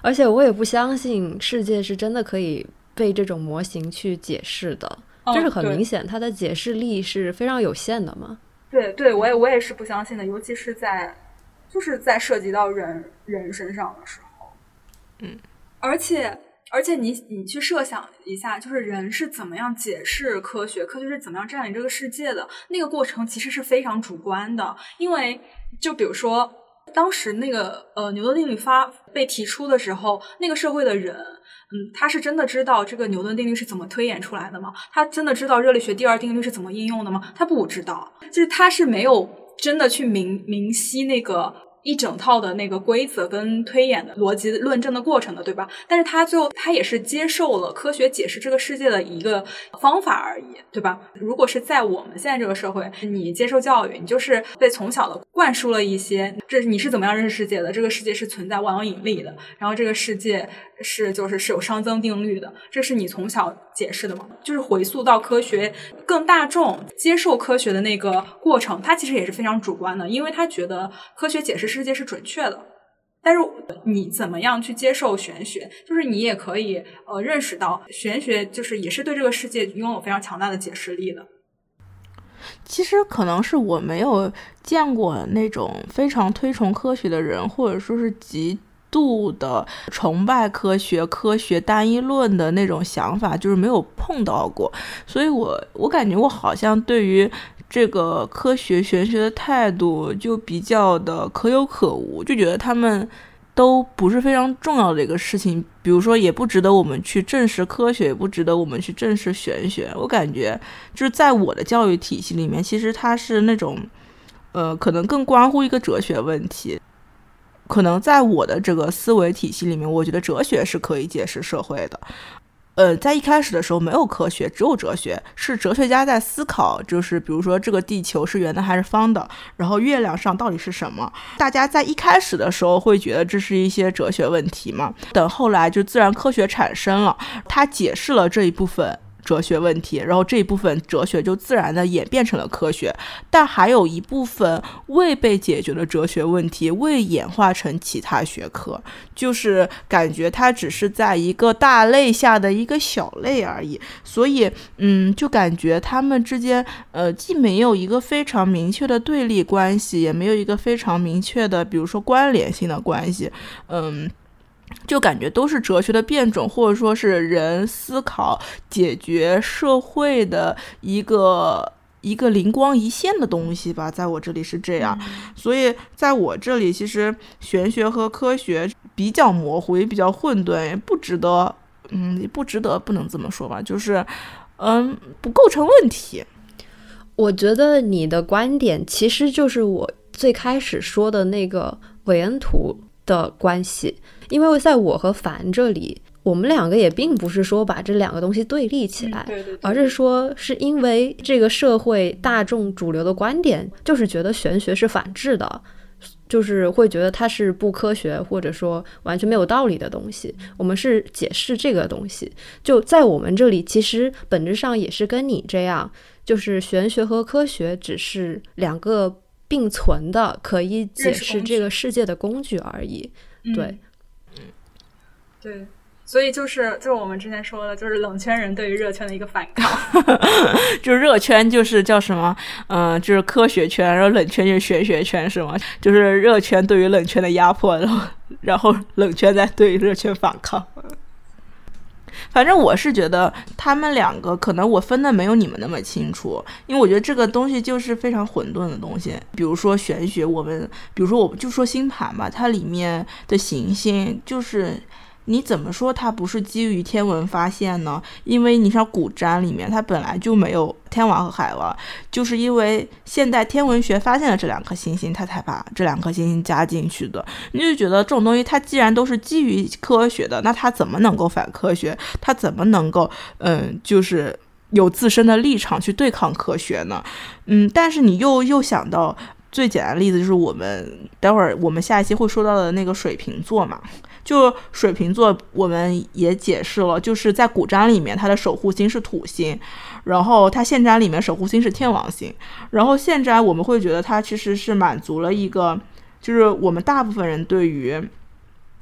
而且我也不相信世界是真的可以被这种模型去解释的，这是很明显、哦、它的解释力是非常有限的嘛。对对，我也我也是不相信的，尤其是在就是在涉及到人人身上的时候。嗯，而且而且你你去设想一下，就是人是怎么样解释科学，科学是怎么样占领这个世界的，那个过程其实是非常主观的。因为就比如说当时那个呃牛顿定律发被提出的时候，那个社会的人嗯，他是真的知道这个牛顿定律是怎么推演出来的吗？他真的知道热力学第二定律是怎么应用的吗？他不知道，就是他是没有真的去明明晰那个一整套的那个规则跟推演的逻辑论证的过程的，对吧？但是他最后他也是接受了科学解释这个世界的一个方法而已，对吧？如果是在我们现在这个社会，你接受教育，你就是被从小的灌输了一些，这你是怎么样认识世界的？这个世界是存在万有引力的，然后这个世界是就是是有熵增定律的，这是你从小解释的嘛？就是回溯到科学更大众接受科学的那个过程，他其实也是非常主观的，因为他觉得科学解释世界是准确的，但是你怎么样去接受玄学，就是你也可以呃认识到玄学就是也是对这个世界拥有非常强大的解释力的。其实可能是我没有见过那种非常推崇科学的人，或者说是极度的崇拜科学科学单一论的那种想法，就是没有碰到过，所以我我感觉我好像对于这个科学玄学的态度就比较的可有可无，就觉得他们都不是非常重要的一个事情，比如说也不值得我们去正视科学，也不值得我们去正视玄学。我感觉就是在我的教育体系里面，其实它是那种呃，可能更关乎一个哲学问题，可能在我的这个思维体系里面，我觉得哲学是可以解释社会的。呃，在一开始的时候没有科学，只有哲学，是哲学家在思考，就是比如说这个地球是圆的还是方的，然后月亮上到底是什么。大家在一开始的时候会觉得这是一些哲学问题嘛，等后来就自然科学产生了，它解释了这一部分哲学问题，然后这一部分哲学就自然的演变成了科学，但还有一部分未被解决的哲学问题未演化成其他学科，就是感觉它只是在一个大类下的一个小类而已。所以嗯，就感觉他们之间呃，既没有一个非常明确的对立关系，也没有一个非常明确的比如说关联性的关系，嗯就感觉都是哲学的变种，或者说是人思考解决社会的一个一个灵光一现的东西吧，在我这里是这样、嗯、所以在我这里其实玄学和科学比较模糊，也比较混沌，也不值得嗯，也不值得不能这么说吧，就是嗯，不构成问题。我觉得你的观点其实就是我最开始说的那个韦恩图的关系，因为在我和凡这里，我们两个也并不是说把这两个东西对立起来、嗯、对对对，而是说是因为这个社会大众主流的观点就是觉得玄学是反智的，就是会觉得它是不科学或者说完全没有道理的东西，我们是解释这个东西。就在我们这里其实本质上也是跟你这样，就是玄学和科学只是两个并存的可以解释这个世界的工具而已。对、嗯、对，所以就是就是我们之前说的，就是冷圈人对于热圈的一个反抗就是热圈就是叫什么嗯、呃，就是科学圈，然后冷圈就是玄学圈是吗？就是热圈对于冷圈的压迫，然后然后冷圈在对于热圈反抗。反正我是觉得他们两个可能我分的没有你们那么清楚，因为我觉得这个东西就是非常混沌的东西。比如说玄学，我们比如说我就说星盘吧，它里面的行星就是你怎么说它不是基于天文发现呢？因为你像古占里面它本来就没有天王和海王，就是因为现代天文学发现了这两颗星星，它才把这两颗星星加进去的。你就觉得这种东西它既然都是基于科学的，那它怎么能够反科学？它怎么能够嗯，就是有自身的立场去对抗科学呢？嗯，但是你又又想到最简单的例子，就是我们待会儿我们下一期会说到的那个水瓶座嘛。就水瓶座我们也解释了，就是在古占里面它的守护星是土星，然后它现占里面守护星是天王星，然后现占我们会觉得它其实是满足了一个就是我们大部分人对于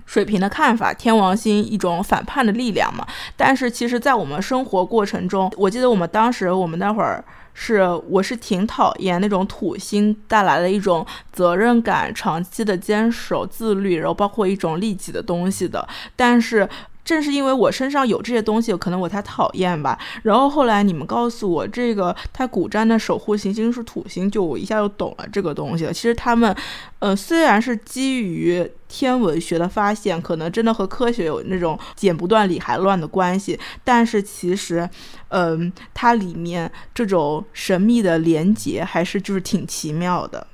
水瓶的看法，天王星一种反叛的力量嘛。但是其实在我们生活过程中，我记得我们当时我们那会儿是我是挺讨厌那种土星带来的一种责任感，长期的坚守自律，然后包括一种利己的东西的。但是正是因为我身上有这些东西，可能我才讨厌吧。然后后来你们告诉我这个它古占的守护行星是土星，就我一下就懂了这个东西了。其实他们呃，虽然是基于天文学的发现，可能真的和科学有那种剪不断理还乱的关系，但是其实嗯、呃，它里面这种神秘的连结还是就是挺奇妙的。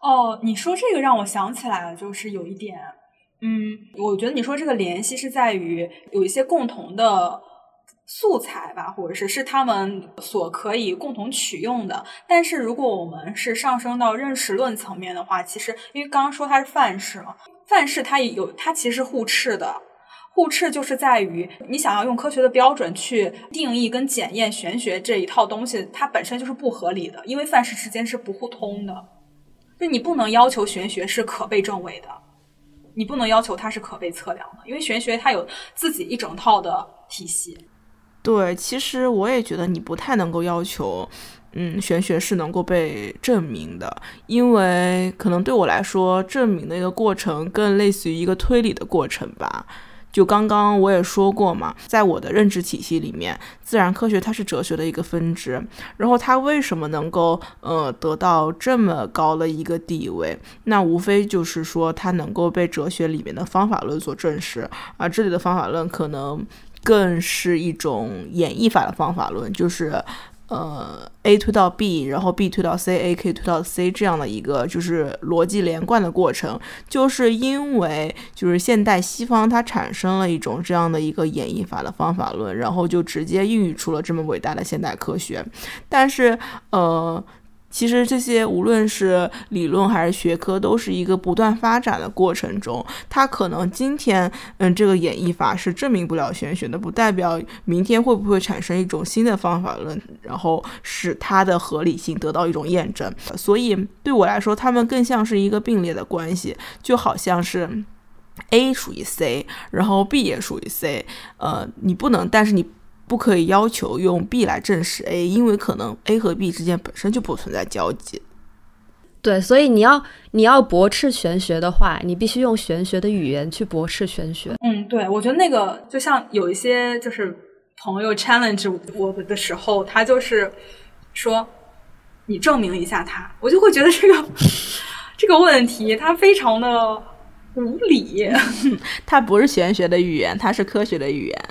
哦，你说这个让我想起来了，就是有一点嗯，我觉得你说这个联系是在于有一些共同的素材吧，或者是是他们所可以共同取用的。但是如果我们是上升到认识论层面的话，其实因为刚刚说它是范式嘛，范式它也有它其实互斥的，互斥就是在于你想要用科学的标准去定义跟检验玄学这一套东西，它本身就是不合理的，因为范式之间是不互通的。就你不能要求玄学是可被证伪的，你不能要求它是可被测量的，因为玄学它有自己一整套的体系。对，其实我也觉得你不太能够要求嗯，玄学是能够被证明的，因为可能对我来说证明的一个过程更类似于一个推理的过程吧。就刚刚我也说过嘛，在我的认知体系里面，自然科学它是哲学的一个分支，然后它为什么能够呃得到这么高的一个地位，那无非就是说它能够被哲学里面的方法论所证实，而这里的方法论可能更是一种演绎法的方法论，就是呃 A 推到 B， 然后 B 推到 C， A 可以推到 C， 这样的一个就是逻辑连贯的过程。就是因为就是现代西方它产生了一种这样的一个演绎法的方法论，然后就直接孕育出了这么伟大的现代科学。但是呃其实这些无论是理论还是学科都是一个不断发展的过程中，它可能今天嗯，这个演绎法是证明不了玄学的，不代表明天会不会产生一种新的方法论，然后使它的合理性得到一种验证。所以对我来说它们更像是一个并列的关系，就好像是 A 属于 C， 然后 B 也属于 C， 呃，你不能但是你不可以要求用 B 来证实 A， 因为可能 A 和 B 之间本身就不存在交集。对，所以你要你要驳斥玄学的话，你必须用玄学的语言去驳斥玄学。嗯，对，我觉得那个就像有一些就是朋友 challenge 我的时候，他就是说你证明一下他，我就会觉得这个这个问题它非常的无理。它不是玄学的语言，它是科学的语言。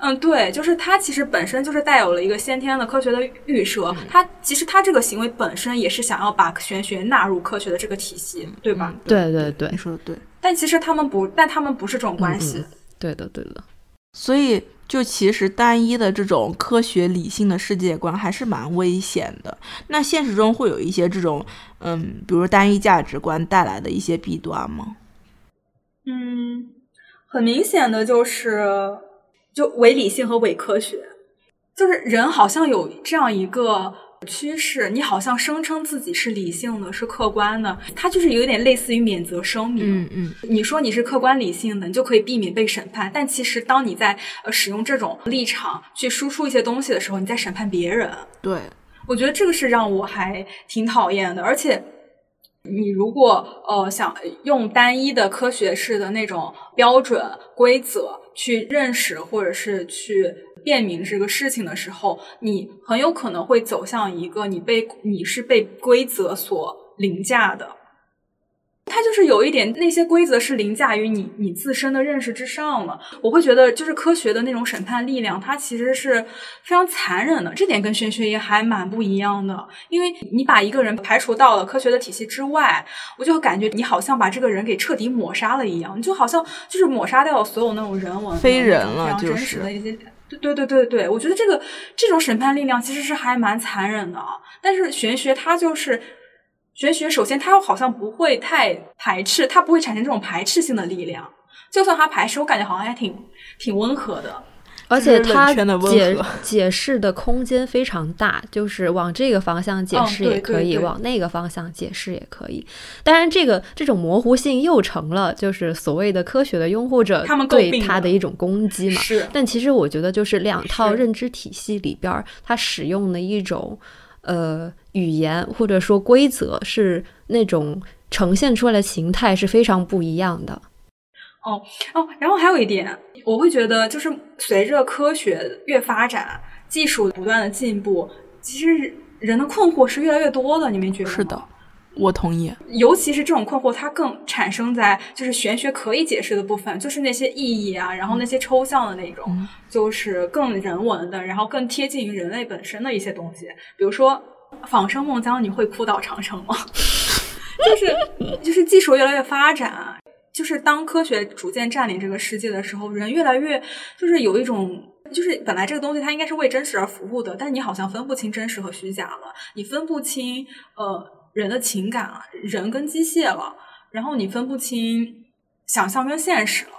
嗯，对，就是它其实本身就是带有了一个先天的科学的预设，它其实它这个行为本身也是想要把玄学纳入科学的这个体系，对吧？嗯、对对对，你说的对。但其实他们不，但他们不是这种关系。嗯嗯、对的对的。所以就其实单一的这种科学理性的世界观还是蛮危险的。那现实中会有一些这种嗯，比如单一价值观带来的一些弊端吗？嗯，很明显的就是。就伪理性和伪科学，就是人好像有这样一个趋势，你好像声称自己是理性的，是客观的，它就是有点类似于免责声明。嗯嗯，你说你是客观理性的，你就可以避免被审判，但其实当你在呃使用这种立场去输出一些东西的时候，你在审判别人。对，我觉得这个是让我还挺讨厌的，而且。你如果呃想用单一的科学式的那种标准规则去认识或者是去辨明这个事情的时候，你很有可能会走向一个你被你是被规则所凌驾的。它就是有一点那些规则是凌驾于你你自身的认识之上了。我会觉得就是科学的那种审判力量它其实是非常残忍的，这点跟玄学也还蛮不一样的，因为你把一个人排除到了科学的体系之外，我就感觉你好像把这个人给彻底抹杀了一样，你就好像就是抹杀掉了所有那种人文非人了，就是非常真实的一些，对对对对，我觉得这个这种审判力量其实是还蛮残忍的。但是玄学它就是玄学，首先它好像不会太排斥，它不会产生这种排斥性的力量，就算它排斥我感觉好像还挺挺温和的，而且它解解释的空间非常大，就是往这个方向解释也可以、哦、往那个方向解释也可以。当然这个这种模糊性又成了就是所谓的科学的拥护者对它的一种攻击嘛。但其实我觉得就是两套认知体系里边它使用的一种呃语言或者说规则是那种呈现出来的形态是非常不一样的。哦哦，然后还有一点我会觉得就是随着科学越发展，技术不断的进步，其实人的困惑是越来越多的，你没觉得吗？是的，我同意，尤其是这种困惑它更产生在就是玄学可以解释的部分，就是那些意义啊，然后那些抽象的那种、嗯、就是更人文的，然后更贴近于人类本身的一些东西，比如说仿生孟姜女会哭倒长城吗？就是就是技术越来越发展，就是当科学逐渐占领这个世界的时候，人越来越就是有一种就是本来这个东西它应该是为真实而服务的，但你好像分不清真实和虚假了，你分不清呃人的情感啊，人跟机械了，然后你分不清想象跟现实了。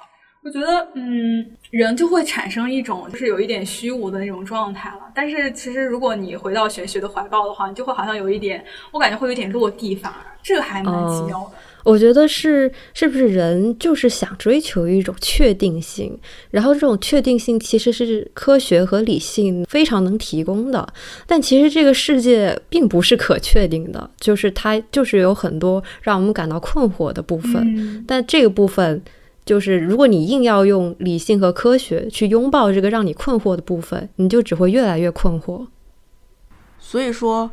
我觉得嗯，人就会产生一种就是有一点虚无的那种状态了。但是其实如果你回到玄学的怀抱的话，你就会好像有一点，我感觉会有点落地反而，这个还蛮奇妙的、嗯，我觉得是是不是人就是想追求一种确定性，然后这种确定性其实是科学和理性非常能提供的，但其实这个世界并不是可确定的，就是它就是有很多让我们感到困惑的部分、嗯、但这个部分就是如果你硬要用理性和科学去拥抱这个让你困惑的部分，你就只会越来越困惑。所以说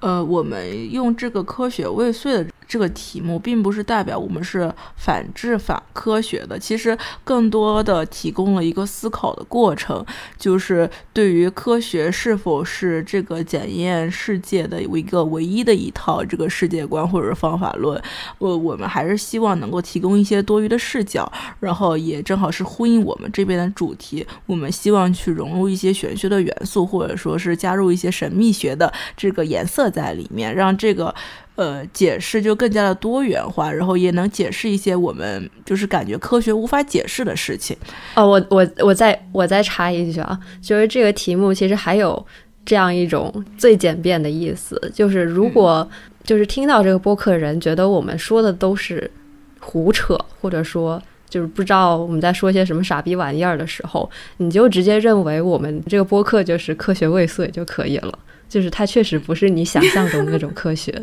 呃，我们用这个科学未遂的这个题目并不是代表我们是反智反科学的，其实更多的提供了一个思考的过程，就是对于科学是否是这个检验世界的一个唯一的一套这个世界观或者方法论，我我们还是希望能够提供一些多余的视角，然后也正好是呼应我们这边的主题，我们希望去融入一些玄学的元素，或者说是加入一些神秘学的这个颜色在里面，让这个呃，解释就更加的多元化，然后也能解释一些我们就是感觉科学无法解释的事情。哦，我我我再我再插一句啊，就是这个题目其实还有这样一种最简便的意思，就是如果就是听到这个播客的人觉得我们说的都是胡扯，或者说就是不知道我们在说些什么傻逼玩意儿的时候，你就直接认为我们这个播客就是科学未遂就可以了，就是它确实不是你想象中那种科学。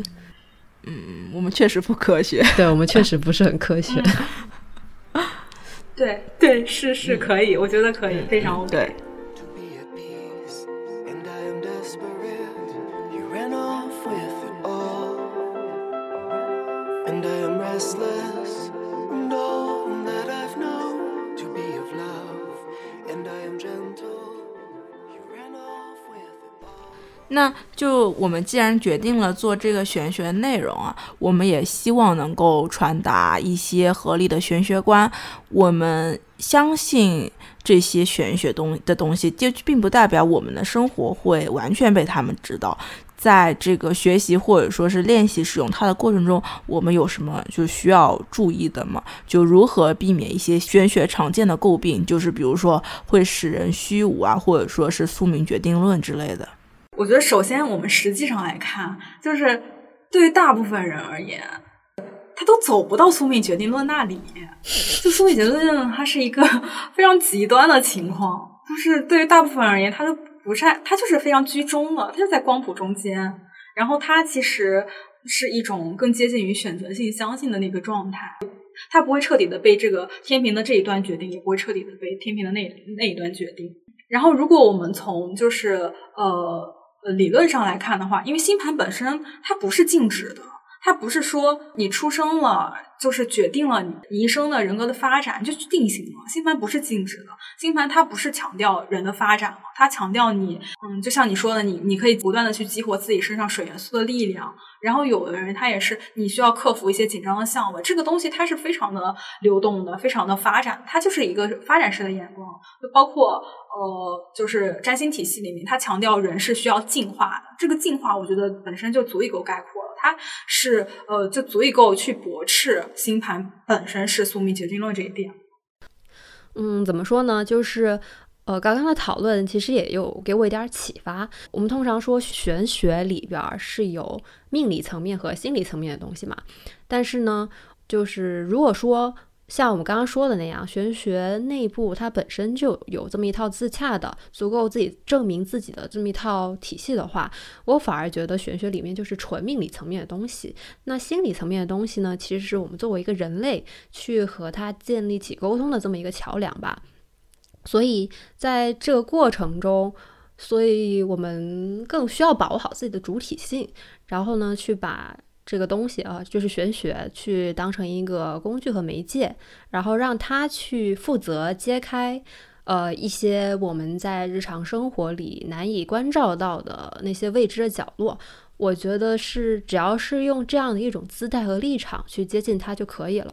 嗯，我们确实不科学，对，我们确实不是很科学。嗯、对对，是是可以、嗯，我觉得可以，嗯、非常 OK。对。那就我们既然决定了做这个玄学内容啊，我们也希望能够传达一些合理的玄学观。我们相信这些玄学东的东西，就并不代表我们的生活会完全被他们指导。在这个学习或者说是练习使用它的过程中，我们有什么就需要注意的吗？就如何避免一些玄学常见的诟病，就是比如说会使人虚无啊，或者说是宿命决定论之类的。我觉得首先我们实际上来看，就是对于大部分人而言，他都走不到宿命决定论那里。就宿命决定论它是一个非常极端的情况，就是对于大部分人而言，他都不是，他就是非常居中了，他就在光谱中间，然后他其实是一种更接近于选择性相信的那个状态，他不会彻底的被这个天平的这一端决定，也不会彻底的被天平的那那一端决定。然后如果我们从就是呃理论上来看的话，因为星盘本身它不是静止的，它不是说你出生了就是决定了你一生的人格的发展就定型了。星盘不是静止的，星盘它不是强调人的发展了，它强调你嗯，就像你说的，你你可以不断的去激活自己身上水元素的力量，然后有的人他也是你需要克服一些紧张的项目，这个东西它是非常的流动的，非常的发展，它就是一个发展式的眼光。就包括呃，就是占星体系里面它强调人是需要进化的，这个进化我觉得本身就足以够概括了，它是呃，就足以够去驳斥星盘本身是宿命决定论这一点。嗯，怎么说呢，就是呃，刚刚的讨论其实也有给我一点启发。我们通常说玄学里边是有命理层面和心理层面的东西嘛，但是呢，就是如果说像我们刚刚说的那样，玄学内部它本身就有这么一套自洽的足够自己证明自己的这么一套体系的话，我反而觉得玄学里面就是纯命理层面的东西。那心理层面的东西呢，其实是我们作为一个人类去和它建立起沟通的这么一个桥梁吧。所以在这个过程中，所以我们更需要把握好自己的主体性，然后呢去把这个东西啊，就是玄学去当成一个工具和媒介，然后让它去负责揭开呃一些我们在日常生活里难以关照到的那些未知的角落。我觉得是只要是用这样的一种姿态和立场去接近它就可以了。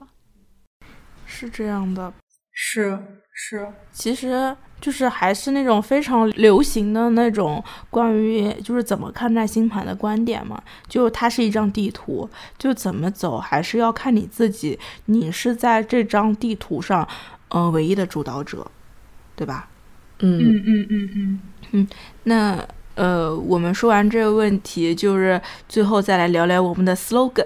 是这样的，是是，其实就是还是那种非常流行的那种关于就是怎么看待星盘的观点嘛，就它是一张地图，就怎么走还是要看你自己，你是在这张地图上嗯、呃、唯一的主导者，对吧？嗯嗯嗯嗯嗯嗯。那呃，我们说完这个问题，就是最后再来聊聊我们的 slogan，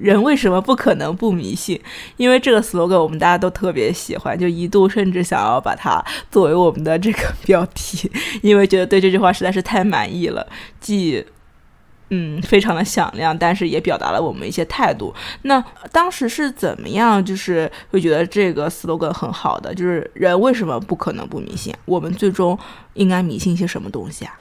人为什么不可能不迷信？因为这个 slogan 我们大家都特别喜欢，就一度甚至想要把它作为我们的这个标题，因为觉得对这句话实在是太满意了，既嗯非常的响亮，但是也表达了我们一些态度。那当时是怎么样就是会觉得这个 slogan 很好的，就是人为什么不可能不迷信？我们最终应该迷信些什么东西啊？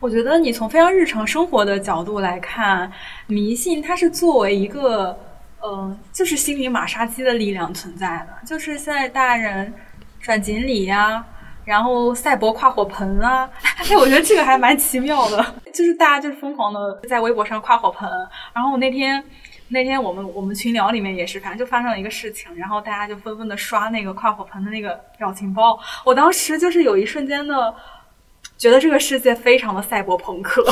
我觉得你从非常日常生活的角度来看，迷信它是作为一个呃，就是心理马杀鸡的力量存在的，就是现在大人转锦鲤呀，然后赛博跨火盆啊，哎，我觉得这个还蛮奇妙的，就是大家就是疯狂的在微博上跨火盆。然后那天那天我们我们群聊里面也是，反正就发生了一个事情，然后大家就纷纷的刷那个跨火盆的那个表情包，我当时就是有一瞬间的觉得这个世界非常的赛博朋克，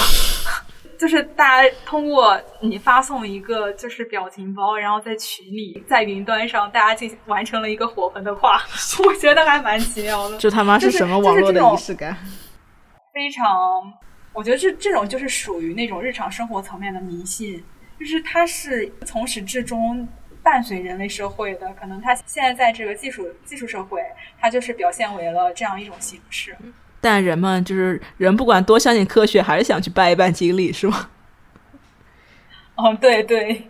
就是大家通过你发送一个就是表情包，然后在群里在云端上大家进行完成了一个火盆的话，我觉得还蛮奇妙的。这他妈是什么网络的仪式感、就是就是、非常，我觉得这这种就是属于那种日常生活层面的迷信，就是它是从始至终伴随人类社会的，可能它现在在这个技术技术社会它就是表现为了这样一种形式。但人们就是人，不管多相信科学，还是想去拜一拜锦鲤，是吗？哦，对对，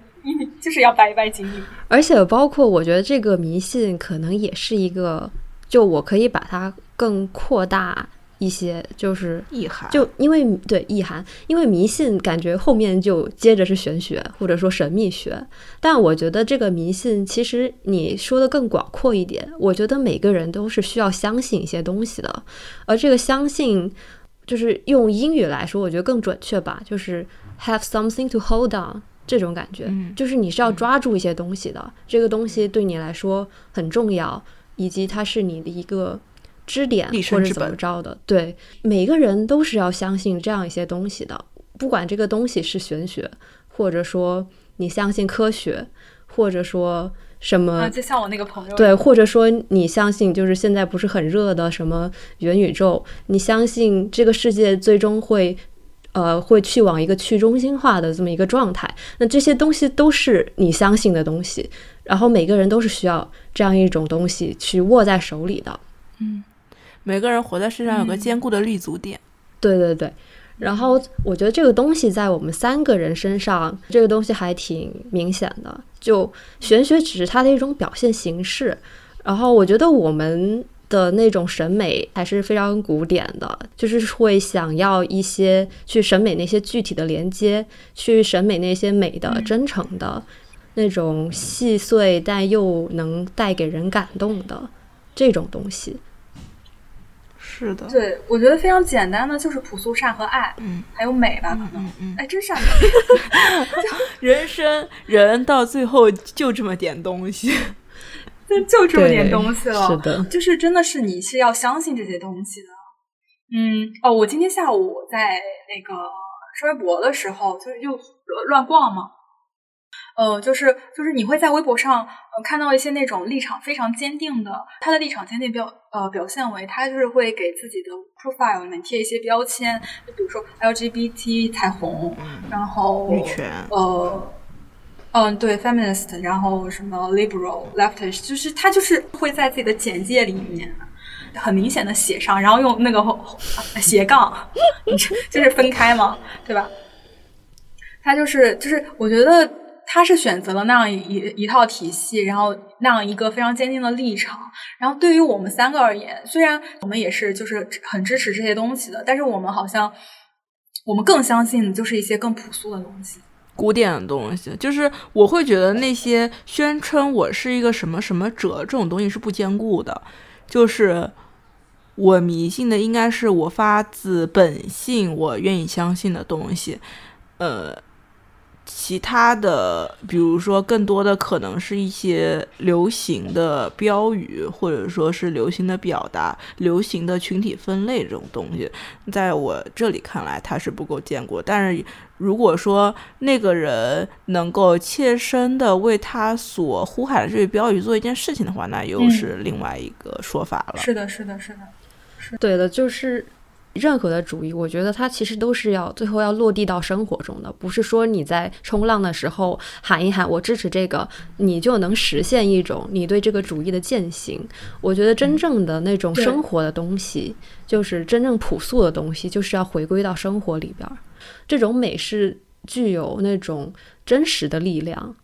就是要拜一拜锦鲤。而且包括我觉得这个迷信可能也是一个，就我可以把它更扩大一些，就是意涵，就因为对意涵，因为迷信感觉后面就接着是玄学或者说神秘学，但我觉得这个迷信其实你说的更广阔一点，我觉得每个人都是需要相信一些东西的，而这个相信就是用英语来说我觉得更准确吧，就是 have something to hold on， 这种感觉、嗯、就是你是要抓住一些东西的、嗯、这个东西对你来说很重要，以及它是你的一个支点或者怎么着的，对，每个人都是要相信这样一些东西的，不管这个东西是玄学，或者说你相信科学，或者说什么、啊、就像我那个朋友，对，或者说你相信就是现在不是很热的什么元宇宙，你相信这个世界最终会呃会去往一个去中心化的这么一个状态，那这些东西都是你相信的东西，然后每个人都是需要这样一种东西去握在手里的。嗯，每个人活在世上有个坚固的立足点、嗯、对对对，然后我觉得这个东西在我们三个人身上这个东西还挺明显的，就玄学只是它的一种表现形式，然后我觉得我们的那种审美还是非常古典的，就是会想要一些去审美那些具体的连接，去审美那些美的、嗯、真诚的那种细碎但又能带给人感动的这种东西。是的，对，我觉得非常简单的就是朴素、善和爱、嗯、还有美吧可能、嗯嗯嗯、哎，真善美人生人到最后就这么点东西就这么点东西了，是的，就是真的是你是要相信这些东西的。嗯，哦，我今天下午在那个刷微博的时候，就是又乱逛嘛，呃，就是就是你会在微博上、呃、看到一些那种立场非常坚定的，他的立场坚定表呃表现为他就是会给自己的 profile 里面贴一些标签，就比如说 L G B T 彩虹，然后女权，呃。嗯，对 ，feminist， 然后什么 liberal、leftist， 就是他就是会在自己的简介里面很明显的写上，然后用那个斜杠，就是分开嘛，对吧？他就是就是，我觉得他是选择了那样一一套体系，然后那样一个非常坚定的立场。然后对于我们三个而言，虽然我们也是就是很支持这些东西的，但是我们好像我们更相信的就是一些更朴素的东西。古典的东西，就是我会觉得那些宣称我是一个什么什么者这种东西是不坚固的，就是我迷信的应该是我发自本性我愿意相信的东西，呃，其他的比如说更多的可能是一些流行的标语，或者说是流行的表达，流行的群体分类，这种东西在我这里看来它是不够坚固。但是如果说那个人能够切身的为他所呼喊的这个标语做一件事情的话，那又是另外一个说法了、嗯、是的是的是的是对的，就是任何的主义我觉得它其实都是要最后要落地到生活中的，不是说你在冲浪的时候喊一喊我支持这个你就能实现一种你对这个主义的践行。我觉得真正的那种生活的东西、嗯、就是真正朴素的东西，就是要回归到生活里边，这种美是具有那种真实的力量。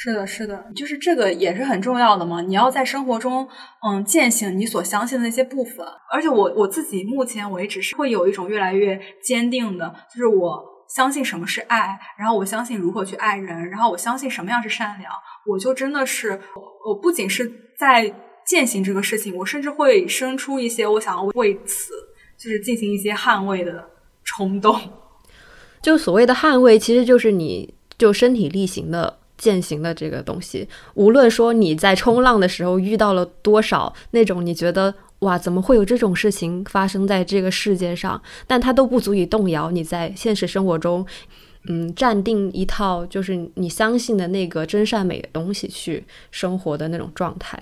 是的是的，就是这个也是很重要的嘛，你要在生活中嗯践行你所相信的那些部分。而且我我自己目前为止是会有一种越来越坚定的，就是我相信什么是爱，然后我相信如何去爱人，然后我相信什么样是善良，我就真的是我不仅是在践行这个事情，我甚至会生出一些我想要为此就是进行一些捍卫的冲动。就所谓的捍卫其实就是你就身体力行的践行的这个东西，无论说你在冲浪的时候遇到了多少那种你觉得哇怎么会有这种事情发生在这个世界上，但它都不足以动摇你在现实生活中嗯站定一套就是你相信的那个真善美的东西去生活的那种状态。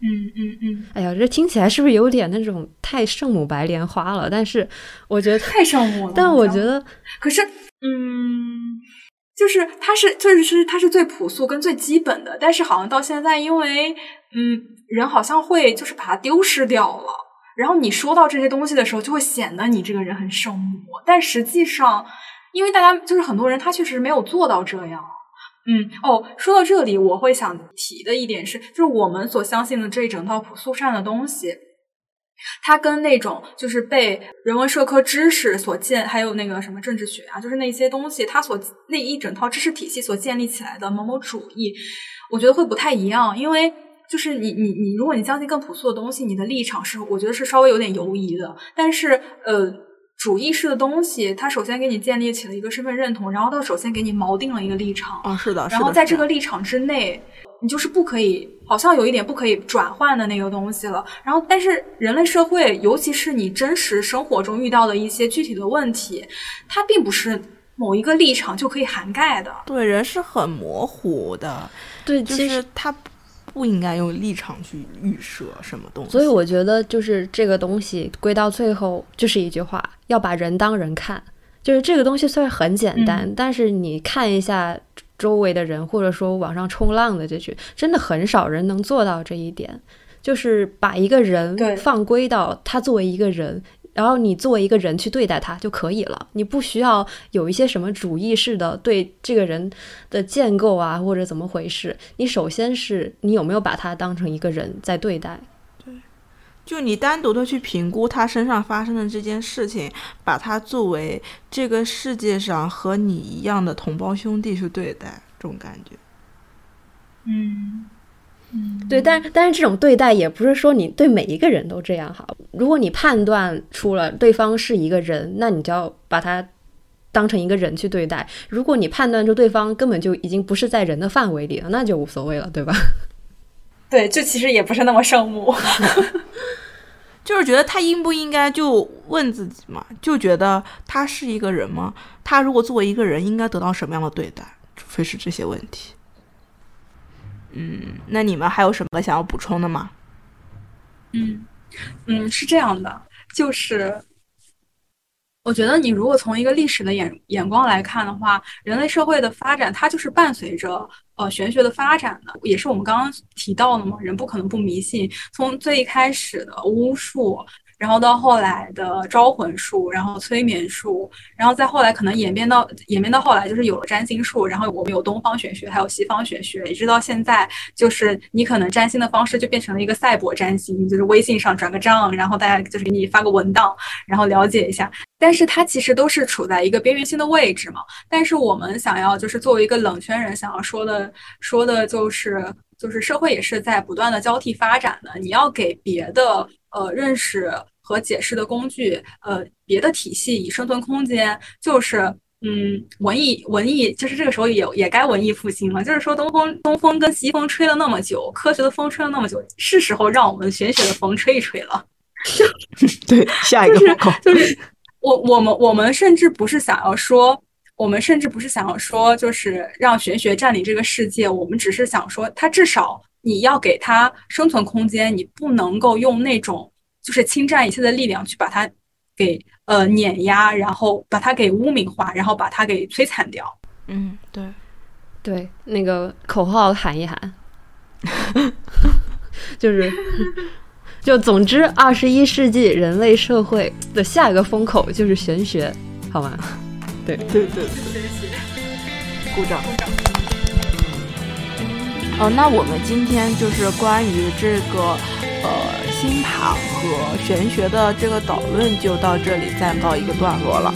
嗯嗯嗯，哎呀，这听起来是不是有点那种太圣母白莲花了？但是我觉得太圣母了，但我觉得，可是，嗯，就是它是，就是它是最朴素跟最基本的，但是好像到现在，因为嗯，人好像会就是把它丢失掉了。然后你说到这些东西的时候，就会显得你这个人很圣母，但实际上，因为大家就是很多人，他确实没有做到这样。嗯哦，说到这里，我会想提的一点是，就是我们所相信的这一整套朴素善的东西，它跟那种就是被人文社科知识所建，还有那个什么政治学啊，就是那些东西，它所那一整套知识体系所建立起来的某某主义，我觉得会不太一样。因为就是你你你，如果你相信更朴素的东西，你的立场是我觉得是稍微有点犹疑的，但是呃。主义式的东西，它首先给你建立起了一个身份认同，然后它首先给你锚定了一个立场。啊、哦，是的。然后在这个立场之内，你就是不可以，好像有一点不可以转换的那个东西了。然后，但是人类社会，尤其是你真实生活中遇到的一些具体的问题，它并不是某一个立场就可以涵盖的。对，人是很模糊的。对，就是它不应该用立场去预设什么东西。所以我觉得就是这个东西归到最后就是一句话，要把人当人看。就是这个东西虽然很简单、嗯、但是你看一下周围的人，或者说网上冲浪的这句，真的很少人能做到这一点，就是把一个人放归到他作为一个人然后你作为一个人去对待他就可以了，你不需要有一些什么主义式的对这个人的建构啊，或者怎么回事。你首先是你有没有把他当成一个人在对待，对，就你单独的去评估他身上发生的这件事情，把他作为这个世界上和你一样的同胞兄弟去对待，这种感觉。嗯嗯、对，但但是这种对待也不是说你对每一个人都这样好。如果你判断出了对方是一个人，那你就要把他当成一个人去对待。如果你判断出对方根本就已经不是在人的范围里了，那就无所谓了，对吧？对，这其实也不是那么圣母。就是觉得他应不应该就问自己嘛，就觉得他是一个人吗？他如果作为一个人应该得到什么样的对待，除非是这些问题。嗯，那你们还有什么想要补充的吗？嗯嗯，是这样的，就是我觉得你如果从一个历史的眼眼光来看的话，人类社会的发展它就是伴随着呃玄学的发展的，也是我们刚刚提到的嘛，人不可能不迷信。从最一开始的巫术，然后到后来的招魂术，然后催眠术，然后再后来可能演变到演变到后来就是有了占星术，然后我们有东方玄学还有西方玄学，一直到现在就是你可能占星的方式就变成了一个赛博占星，就是微信上转个账，然后大家就是给你发个文档，然后了解一下。但是它其实都是处在一个边缘性的位置嘛。但是我们想要就是作为一个冷圈人想要说的说的就是就是社会也是在不断的交替发展的，你要给别的呃认识和解释的工具，呃，别的体系以生存空间，就是，嗯，文艺文艺，就是这个时候也也该文艺复兴了。就是说，东风东风跟西风吹了那么久，科学的风吹了那么久，是时候让我们玄学的风吹一吹了。对，下一个风口就是就是我我们我们甚至不是想要说。我们甚至不是想要说就是让玄学占领这个世界，我们只是想说它至少你要给它生存空间，你不能够用那种就是侵占一切的力量去把它给呃碾压，然后把它给污名化，然后把它给摧残掉。嗯，对对，那个口号喊一喊。就是就总之二十一世纪人类社会的下一个风口就是玄学，好吗？对对对，鼓掌。哦、呃，那我们今天就是关于这个呃星盘和玄学的这个导论就到这里暂告一个段落了。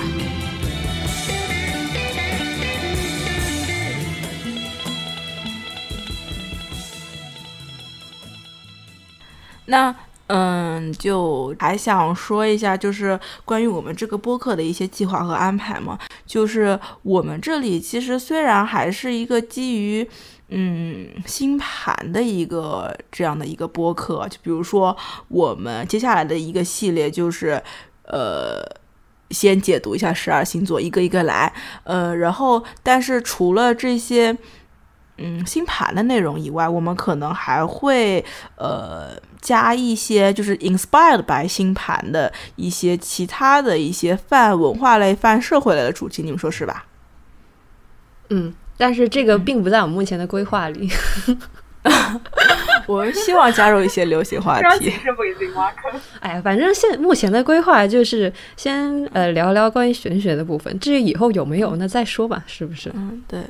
那嗯，就还想说一下，就是关于我们这个播客的一些计划和安排嘛。就是我们这里其实虽然还是一个基于嗯星盘的一个这样的一个播客，就比如说我们接下来的一个系列就是呃。先解读一下十二星座，一个一个来，呃，然后但是除了这些嗯星盘的内容以外，我们可能还会呃。加一些就是 inspired by 星盘的一些其他的一些泛文化类泛社会类的主题，你们说是吧？嗯，但是这个并不在我们目前的规划里。我们希望加入一些流行话题。哎，反正现目前的规划就是先呃聊聊关于玄学的部分，至于以后有没有那再说吧，是不是？嗯，对。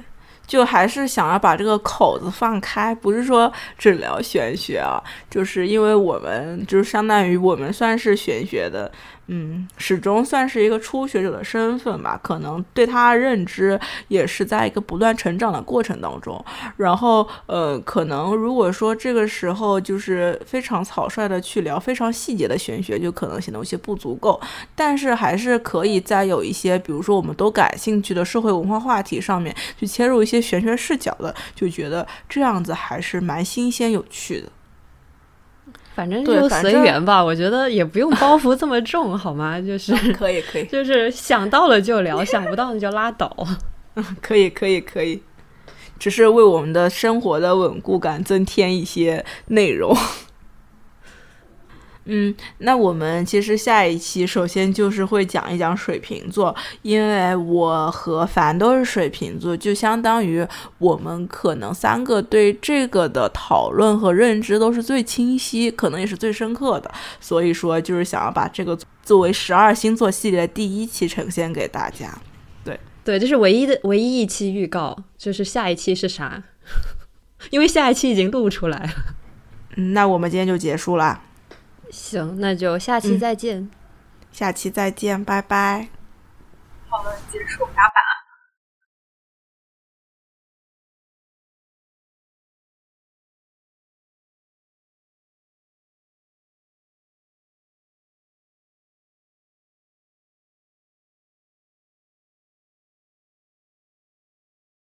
就还是想要把这个口子放开，不是说只聊玄学啊，就是因为我们就是相当于我们算是玄学的嗯，始终算是一个初学者的身份吧，可能对他认知也是在一个不断成长的过程当中，然后呃，可能如果说这个时候就是非常草率的去聊非常细节的玄学，就可能显得有些不足够，但是还是可以再有一些比如说我们都感兴趣的社会文化话题上面去切入一些玄学视角的，就觉得这样子还是蛮新鲜有趣的。反正就随缘吧，我觉得也不用包袱这么重，好吗？就是可以可以，就是想到了就聊，想不到就拉倒。可以可以可以，只是为我们的生活的稳固感增添一些内容。嗯，那我们其实下一期首先就是会讲一讲水瓶座，因为我和凡都是水瓶座，就相当于我们可能三个对这个的讨论和认知都是最清晰，可能也是最深刻的，所以说就是想要把这个作为十二星座系列第一期呈现给大家。对对，这是唯一的唯一一期预告，就是下一期是啥因为下一期已经录出来了。那我们今天就结束了，行，那就下期再见、嗯、下期再见，拜拜。好了，结束打板。